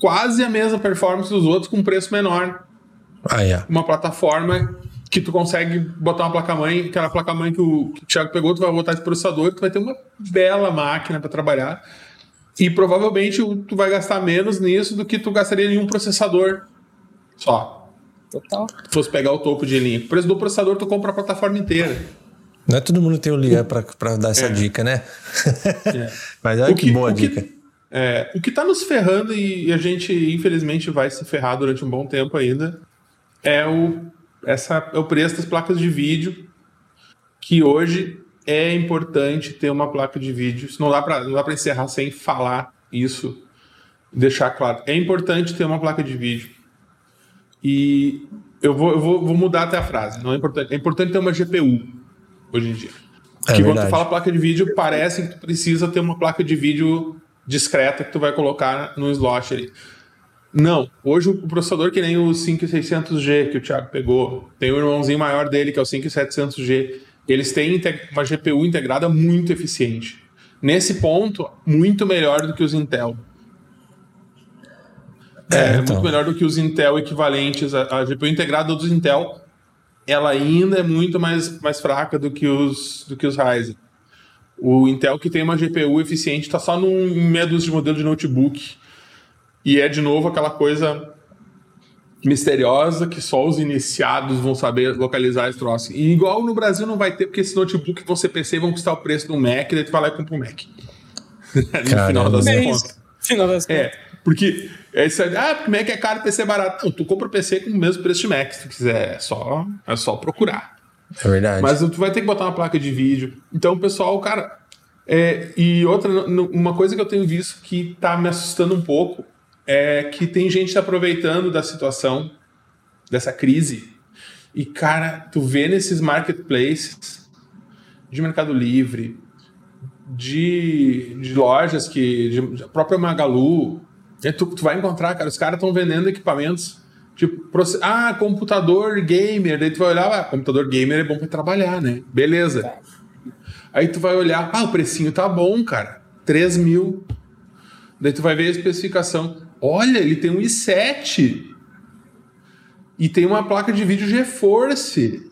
quase a mesma performance dos outros com um preço menor. Ah, é. Uma plataforma que tu consegue botar uma placa-mãe, aquela placa-mãe que o, que o Thiago pegou, tu vai botar esse processador, tu vai ter uma bela máquina para trabalhar. E provavelmente tu vai gastar menos nisso do que tu gastaria em um processador só. Total. Se fosse pegar o topo de linha. O preço do processador tu compra a plataforma inteira. Não é todo mundo que tem o Lian para dar essa é. dica, né? É. Mas olha que, que boa o dica. Que, é, o que está nos ferrando, e a gente infelizmente vai se ferrar durante um bom tempo ainda, é o, essa, é o preço das placas de vídeo, que hoje é importante ter uma placa de vídeo. Isso não dá para encerrar sem falar isso, deixar claro. É importante ter uma placa de vídeo. E eu vou, eu vou, vou mudar até a frase. Não é, importante, é importante ter uma G P U. Hoje em dia. É que verdade. Quando tu fala placa de vídeo, parece que tu precisa ter uma placa de vídeo discreta que tu vai colocar no slot ali. Não. Hoje o processador que nem o cinco mil e seiscentos G que o Thiago pegou, tem o um irmãozinho maior dele que é o cinco mil e setecentos G. Eles têm uma G P U integrada muito eficiente. Nesse ponto, muito melhor do que os Intel. É, é então. Muito melhor do que os Intel equivalentes. A, a G P U integrada dos Intel... ela ainda é muito mais, mais fraca do que, os, do que os Ryzen. O Intel que tem uma G P U eficiente está só num meia dúzia de modelo de notebook. E é, de novo, aquela coisa misteriosa que só os iniciados vão saber localizar esse troço. E igual no Brasil não vai ter, porque esses notebooks que vão ser P C vão custar o preço do Mac, daí tu vai lá e compra um Mac. Ali no final das é contas. Final das contas. É, porque esse, ah, porque Mac é caro, P C é barato. Não, tu compra o P C com o mesmo preço de Mac, se tu quiser. É só, é só procurar. É verdade. Mas tu vai ter que botar uma placa de vídeo. Então, pessoal, cara... É, e outra, uma coisa que eu tenho visto que tá me assustando um pouco é que tem gente aproveitando da situação, dessa crise. E, cara, tu vê nesses marketplaces de Mercado Livre, de, de lojas que... De, a própria Magalu... Tu, tu vai encontrar, cara, os caras estão vendendo equipamentos tipo, ah, computador gamer, daí tu vai olhar, ah, computador gamer é bom pra trabalhar, né? Beleza. Aí tu vai olhar, ah, o precinho tá bom, cara, três mil. Daí tu vai ver a especificação, olha, ele tem um i sete e tem uma placa de vídeo GeForce.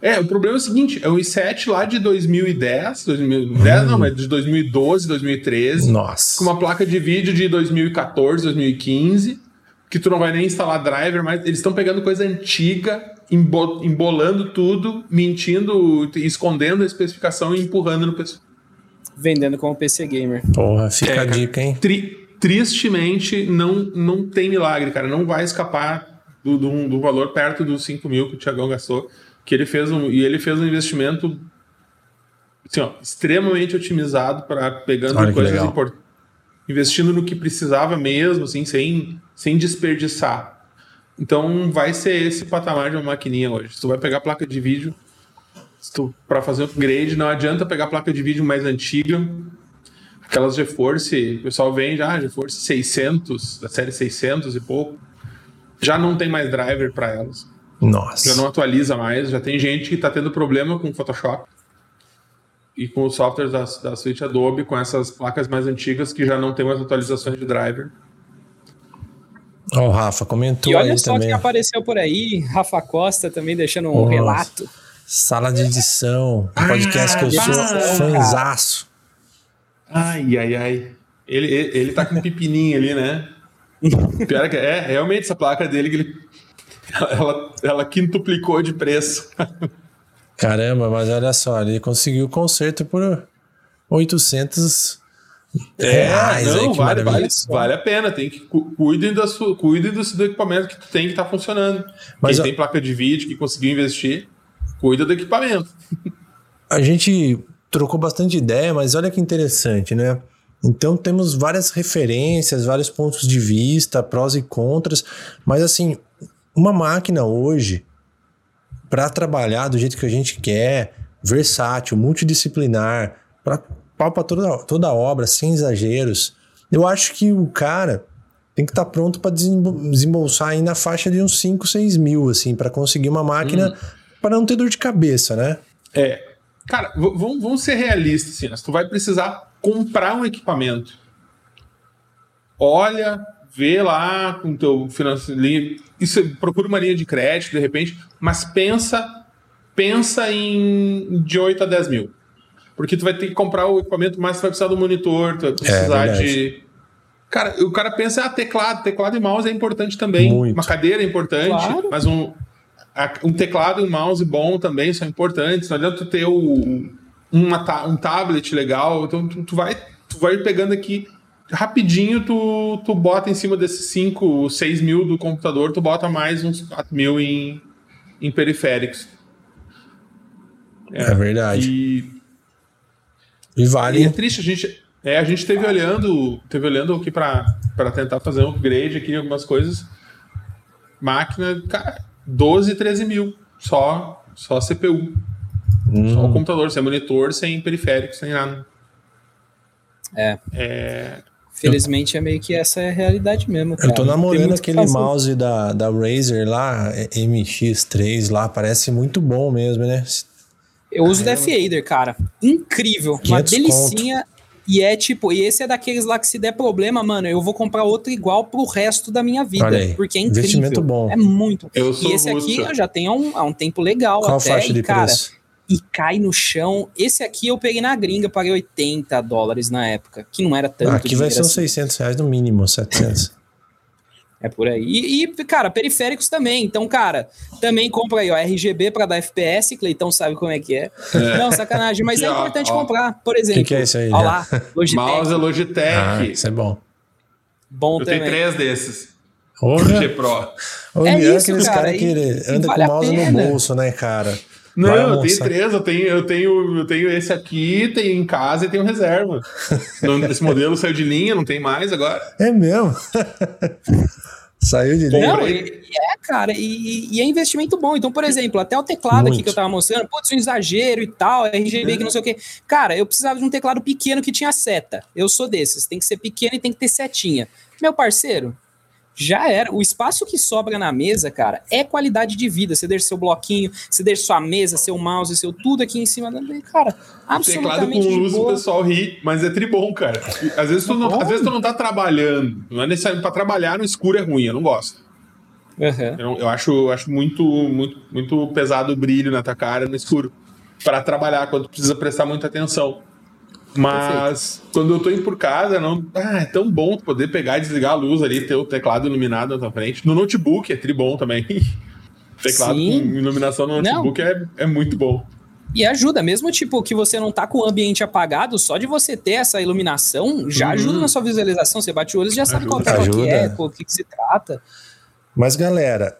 É, o problema é o seguinte, é um i sete lá de dois mil e dez, dois mil e dez hum. não, mas de dois mil e doze, dois mil e treze. Nossa. Com uma placa de vídeo de dois mil e quatorze, dois mil e quinze, que tu não vai nem instalar driver, mas eles estão pegando coisa antiga, embolando tudo, mentindo, escondendo a especificação e empurrando no pessoal. Vendendo como P C gamer. Porra, fica é, a dica, hein? Tri- tristemente, não, não tem milagre, cara. Não vai escapar do, do, do valor perto dos cinco mil que o Thiagão gastou. Que ele fez um, e ele fez um investimento assim, ó, extremamente otimizado para pegando olha coisas importantes, investindo no que precisava mesmo, assim, sem, sem desperdiçar. Então vai ser esse patamar de uma maquininha hoje. Se tu vai pegar placa de vídeo, para fazer upgrade, não adianta pegar placa de vídeo mais antiga. Aquelas GeForce, o pessoal vende, ah, GeForce seiscentos, da série seiscentos e pouco, já não tem mais driver para elas. Nossa. Já não atualiza mais, já tem gente que tá tendo problema com o Photoshop e com os softwares da, da suíte Adobe, com essas placas mais antigas que já não tem mais atualizações de driver. Ó, oh, o Rafa comentou aí também. E olha só também. Que apareceu por aí, Rafa Costa também deixando um oh, relato. Sala de edição, um podcast ah, que eu sou fanzaço. Ai, ai, ai. Ele, ele, ele tá com um pepininho ali, né? Pior que é, realmente essa placa dele que ele... Ela, ela quintuplicou de preço. Caramba, mas olha só, ele conseguiu o conserto por oitocentos é, reais. Não, aí, que vale, vale, vale a pena. Tem que, cuidem, da sua, cuidem do, do equipamento que tem que estar tá funcionando. Mas, quem tem placa de vídeo, que conseguiu investir, cuida do equipamento. A gente trocou bastante ideia, mas olha que interessante, né? Então temos várias referências, vários pontos de vista, prós e contras, mas assim... Uma máquina hoje, para trabalhar do jeito que a gente quer, versátil, multidisciplinar, para palpa toda, toda a obra, sem exageros, eu acho que o cara tem que estar tá pronto para desembolsar aí na faixa de uns cinco, seis mil, assim, para conseguir uma máquina hum. para não ter dor de cabeça, né? É. Cara, v- v- vamos ser realistas, assim, né? Tu vai precisar comprar um equipamento. Olha... Vê lá com o teu financeiro, isso, procura uma linha de crédito, de repente, mas pensa, pensa em de oito a dez mil. Porque tu vai ter que comprar o equipamento, mas tu vai precisar do monitor, tu vai precisar é, de... Cara, o cara pensa, ah, teclado, teclado e mouse é importante também. Muito. Uma cadeira é importante, claro. Mas um, um teclado e um mouse bom também são importantes. Não adianta tu ter o, uma, um tablet legal, então tu, tu, vai, tu vai pegando aqui... Rapidinho tu, tu bota em cima desses cinco, seis mil do computador, tu bota mais uns quatro mil em, em periféricos. É, é verdade. E, e vale. E é triste, a gente, é, a gente teve olhando, teve olhando aqui para tentar fazer um upgrade aqui em algumas coisas. Máquina, cara, doze, treze mil. Só, só C P U. Hum. Só o computador, sem monitor, sem periféricos, sem nada. É. é. Felizmente eu... é meio que essa é a realidade mesmo. Cara. Eu tô namorando aquele mouse da, da Razer lá, M X três lá, parece muito bom mesmo, né? Eu uso o é... Death Adder, cara. Incrível. Uma delicinha. Conto. E é tipo, e esse é daqueles lá que se der problema, mano, eu vou comprar outro igual pro resto da minha vida. Aí, porque é incrível. Investimento bom. É muito. Eu sou e esse russo. Aqui eu já tenho há um, há um tempo legal. Qual até, a faixa de e, cara, preço? E cai no chão. Esse aqui eu peguei na gringa, paguei oitenta dólares na época, que não era tanto. Aqui vai ser uns assim. seiscentos reais no mínimo, setecentos. É por aí. E, e, cara, periféricos também. Então, cara, também compra aí, ó, R G B pra dar F P S, Cleitão sabe como é que é. é. Não, sacanagem, mas e, ó, é importante ó, comprar, por exemplo. O que, que é isso aí? Ó lá, Logitech. Mouse é Logitech. Ah, isso é bom. Bom Eu também. Eu tenho três desses. O G Pro. O é isso, aqueles cara, caras que andam vale com o mouse no bolso, né, cara? Não, Vai eu almoçar. tenho três, eu tenho, eu, tenho, eu tenho esse aqui, tenho em casa e tenho reserva. Esse modelo saiu de linha, não tem mais agora. É mesmo? Saiu de linha. Não, e, é, cara, e, e é investimento bom. Então, por exemplo, até o teclado Muito. aqui que eu tava mostrando, putz, um exagero e tal, R G B é. que não sei o quê. Cara, eu precisava de um teclado pequeno que tinha seta. Eu sou desses, tem que ser pequeno e tem que ter setinha. Meu parceiro... Já era. O espaço que sobra na mesa, cara, é qualidade de vida. Você deixa seu bloquinho, você deixa sua mesa, seu mouse, seu tudo aqui em cima. Cara, absolutamente. O teclado com luz, o pessoal ri, mas é tribom, cara. Às vezes, tu não, às vezes tu não tá trabalhando. Não é necessário. Pra trabalhar no escuro é ruim, eu não gosto. Uhum. Eu, eu acho, eu acho muito, muito, muito pesado o brilho na tua cara no escuro. Pra trabalhar, quando tu precisa prestar muita atenção. Mas Perfeito. quando eu tô indo por casa, não... ah, é tão bom poder pegar e desligar a luz ali, ter o teclado iluminado na tua frente. No notebook é tribom também. Teclado Sim. com iluminação no notebook é, é muito bom. E ajuda, mesmo tipo que você não tá com o ambiente apagado, só de você ter essa iluminação já uhum. ajuda na sua visualização. Você bate o olho e já ajuda. sabe qual tecla que é, o que, que se trata. Mas galera,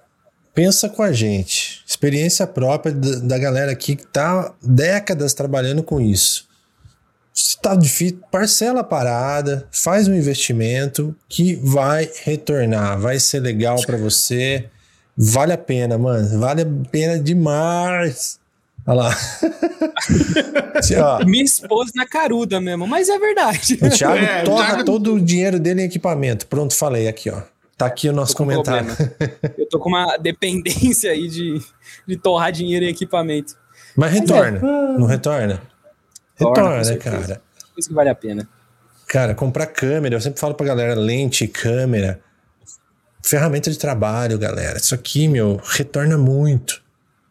pensa com a gente. Experiência própria da galera aqui que tá décadas trabalhando com isso. Se tá difícil, parcela a parada, faz um investimento que vai retornar, vai ser legal pra você, vale a pena, mano, vale a pena demais. Olha lá. Me expôs na caruda mesmo, mas é verdade. O Thiago é, torra Thiago... todo o dinheiro dele em equipamento, pronto, falei aqui, ó. Tá aqui o nosso comentário. Eu tô com uma dependência aí de, de torrar dinheiro em equipamento. Mas retorna, mas é. não retorna? Retorna, né, cara? Isso que vale a pena. Cara, comprar câmera, eu sempre falo pra galera, lente, câmera, ferramenta de trabalho, galera. Isso aqui, meu, retorna muito,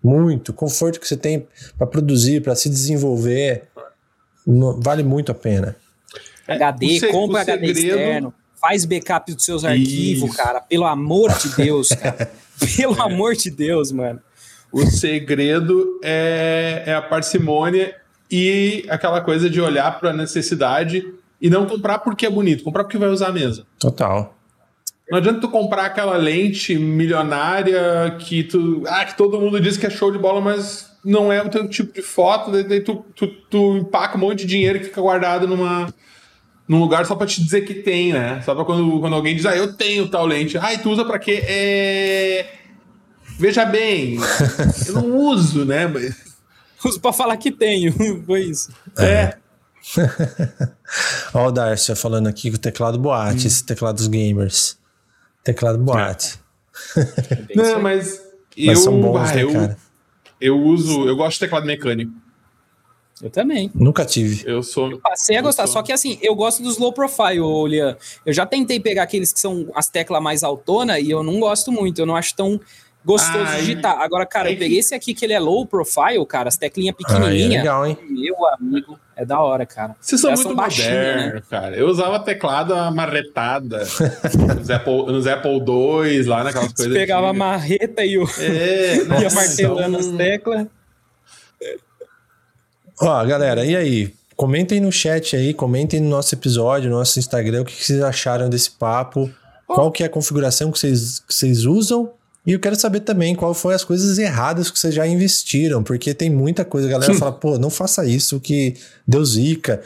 muito. O conforto que você tem pra produzir, pra se desenvolver, vale muito a pena. H D, se, compra H D externo, faz backup dos seus arquivos, Isso. cara. Pelo amor de Deus, cara. Pelo é. amor de Deus, mano. O segredo é, é a parcimônia e aquela coisa de olhar para a necessidade e não comprar porque é bonito, comprar porque vai usar mesmo. Total. Não adianta tu comprar aquela lente milionária que tu ah, que todo mundo diz que é show de bola, mas não é o teu tipo de foto, daí tu, tu, tu empaca um monte de dinheiro que fica guardado numa, num lugar só para te dizer que tem, né? Só para quando, quando alguém diz, ah, eu tenho tal lente. Ah, e tu usa para quê? É... Veja bem, eu não uso, né? Mas... uso pra falar que tenho, foi isso. É. Olha o Darcy falando aqui com o teclado boate, hum. esse teclado dos gamers. Teclado boate. É. Não, mas, eu, mas são bons, ah, né, eu, cara? eu uso, eu gosto de teclado mecânico. Eu também. Nunca tive. Eu sou. Eu passei a gostar, sou. só que assim, eu gosto dos low profile, Lian. Eu já tentei pegar aqueles que são as teclas mais altona e eu não gosto muito, eu não acho tão gostoso de digitar. Agora, cara, eu peguei esse aqui que ele é low profile, cara, as teclinhas pequenininhas. É legal, hein? Meu amigo, é da hora, cara. Vocês são muito modernos, né, cara? Eu usava teclado amarretada nos, Apple, nos Apple dois, lá naquelas coisas. Você pegava antigas. a marreta e o... é, ia nossa, martelando as teclas. Ó, galera, e aí? Comentem no chat aí, comentem no nosso episódio, no nosso Instagram, o que vocês acharam desse papo, oh. qual que é a configuração que vocês, que vocês usam. E eu quero saber também qual foi as coisas erradas que vocês já investiram, porque tem muita coisa. A galera fala, pô, não faça isso, que deu zica.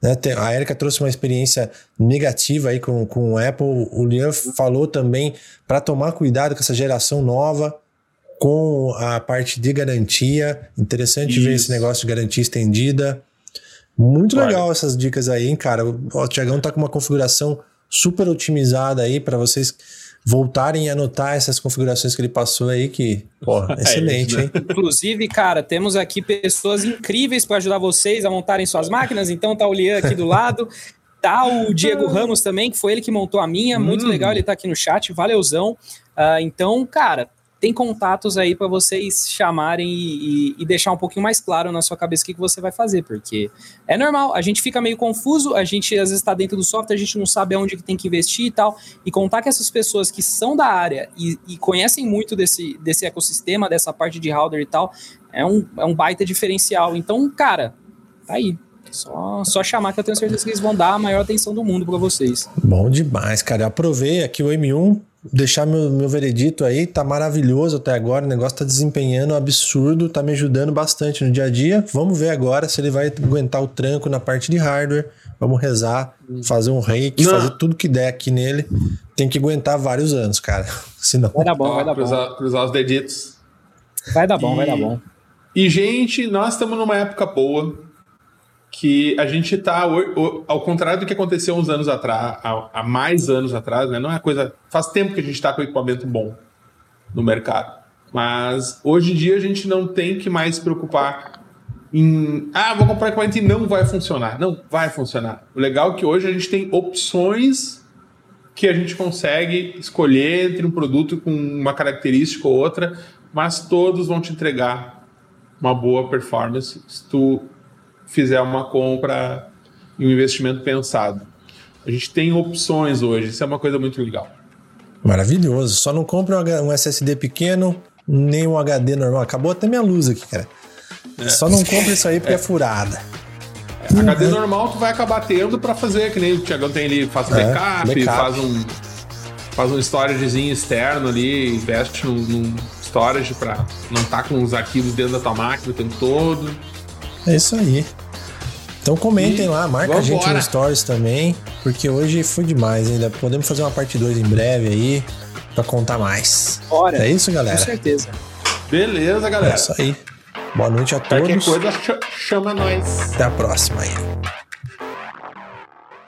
Né? A Erika trouxe uma experiência negativa aí com, com o Apple. O Lian falou também para tomar cuidado com essa geração nova, com a parte de garantia. Interessante isso. Ver esse negócio de garantia estendida. Muito Olha. legal essas dicas aí, hein, cara? O Tiagão tá com uma configuração super otimizada aí para vocês... voltarem a anotar essas configurações que ele passou aí, que, porra, excelente, é isso, né? Hein? Inclusive, cara, temos aqui pessoas incríveis para ajudar vocês a montarem suas máquinas, então tá o Lian aqui do lado, tá o Diego Ramos também, que foi ele que montou a minha, muito hum. legal, ele tá aqui no chat, valeuzão. Uh, então, cara, tem contatos aí para vocês chamarem e, e, e deixar um pouquinho mais claro na sua cabeça o que, que você vai fazer, porque é normal, a gente fica meio confuso, a gente às vezes está dentro do software, a gente não sabe aonde que tem que investir e tal, e contar que essas pessoas que são da área e, e conhecem muito desse, desse ecossistema, dessa parte de hardware e tal, é um, é um baita diferencial. Então, cara, tá aí. Só, só chamar que eu tenho certeza que eles vão dar a maior atenção do mundo para vocês. Bom demais, cara. Eu aprovei aqui o M um, deixar meu, meu veredito aí. Tá maravilhoso até agora. O negócio tá desempenhando um absurdo. Tá me ajudando bastante no dia a dia. Vamos ver agora se ele vai aguentar o tranco na parte de hardware. Vamos rezar, fazer um reiki, não. fazer tudo que der aqui nele. Tem que aguentar vários anos, cara. Senão... Vai dar bom, vai dar cruzar, bom. Cruzar os deditos. Vai dar bom, e, vai dar bom. E, gente, nós estamos numa época boa. Que a gente está, ao contrário do que aconteceu uns anos atrás, há mais anos atrás, né? Não é coisa. Faz tempo que a gente está com equipamento bom no mercado. Mas hoje em dia a gente não tem que mais se preocupar em. Ah, vou comprar equipamento e não vai funcionar. Não vai funcionar. O legal é que hoje a gente tem opções que a gente consegue escolher entre um produto com uma característica ou outra, mas todos vão te entregar uma boa performance se tu fizer uma compra e um investimento pensado. A gente tem opções hoje, isso é uma coisa muito legal. Maravilhoso, só não compra um S S D pequeno, nem um H D normal. Acabou até minha luz aqui, cara. É. Só não compra isso aí porque é, é furada. É. Uhum. H D normal tu vai acabar tendo para fazer, que nem o Thiagão tem ali, faz um é, backup, backup, faz um faz um storagezinho externo ali, investe num, num storage para não estar tá com os arquivos dentro da tua máquina o tempo todo. É isso aí. Então comentem e lá, marca a gente embora. Nos stories também, porque hoje foi demais ainda. Podemos fazer uma parte dois em breve aí, pra contar mais. Bora. É isso, galera? Com certeza. Beleza, galera. É isso aí. Boa noite a todos. Qualquer coisa, chama nós. Até a próxima aí.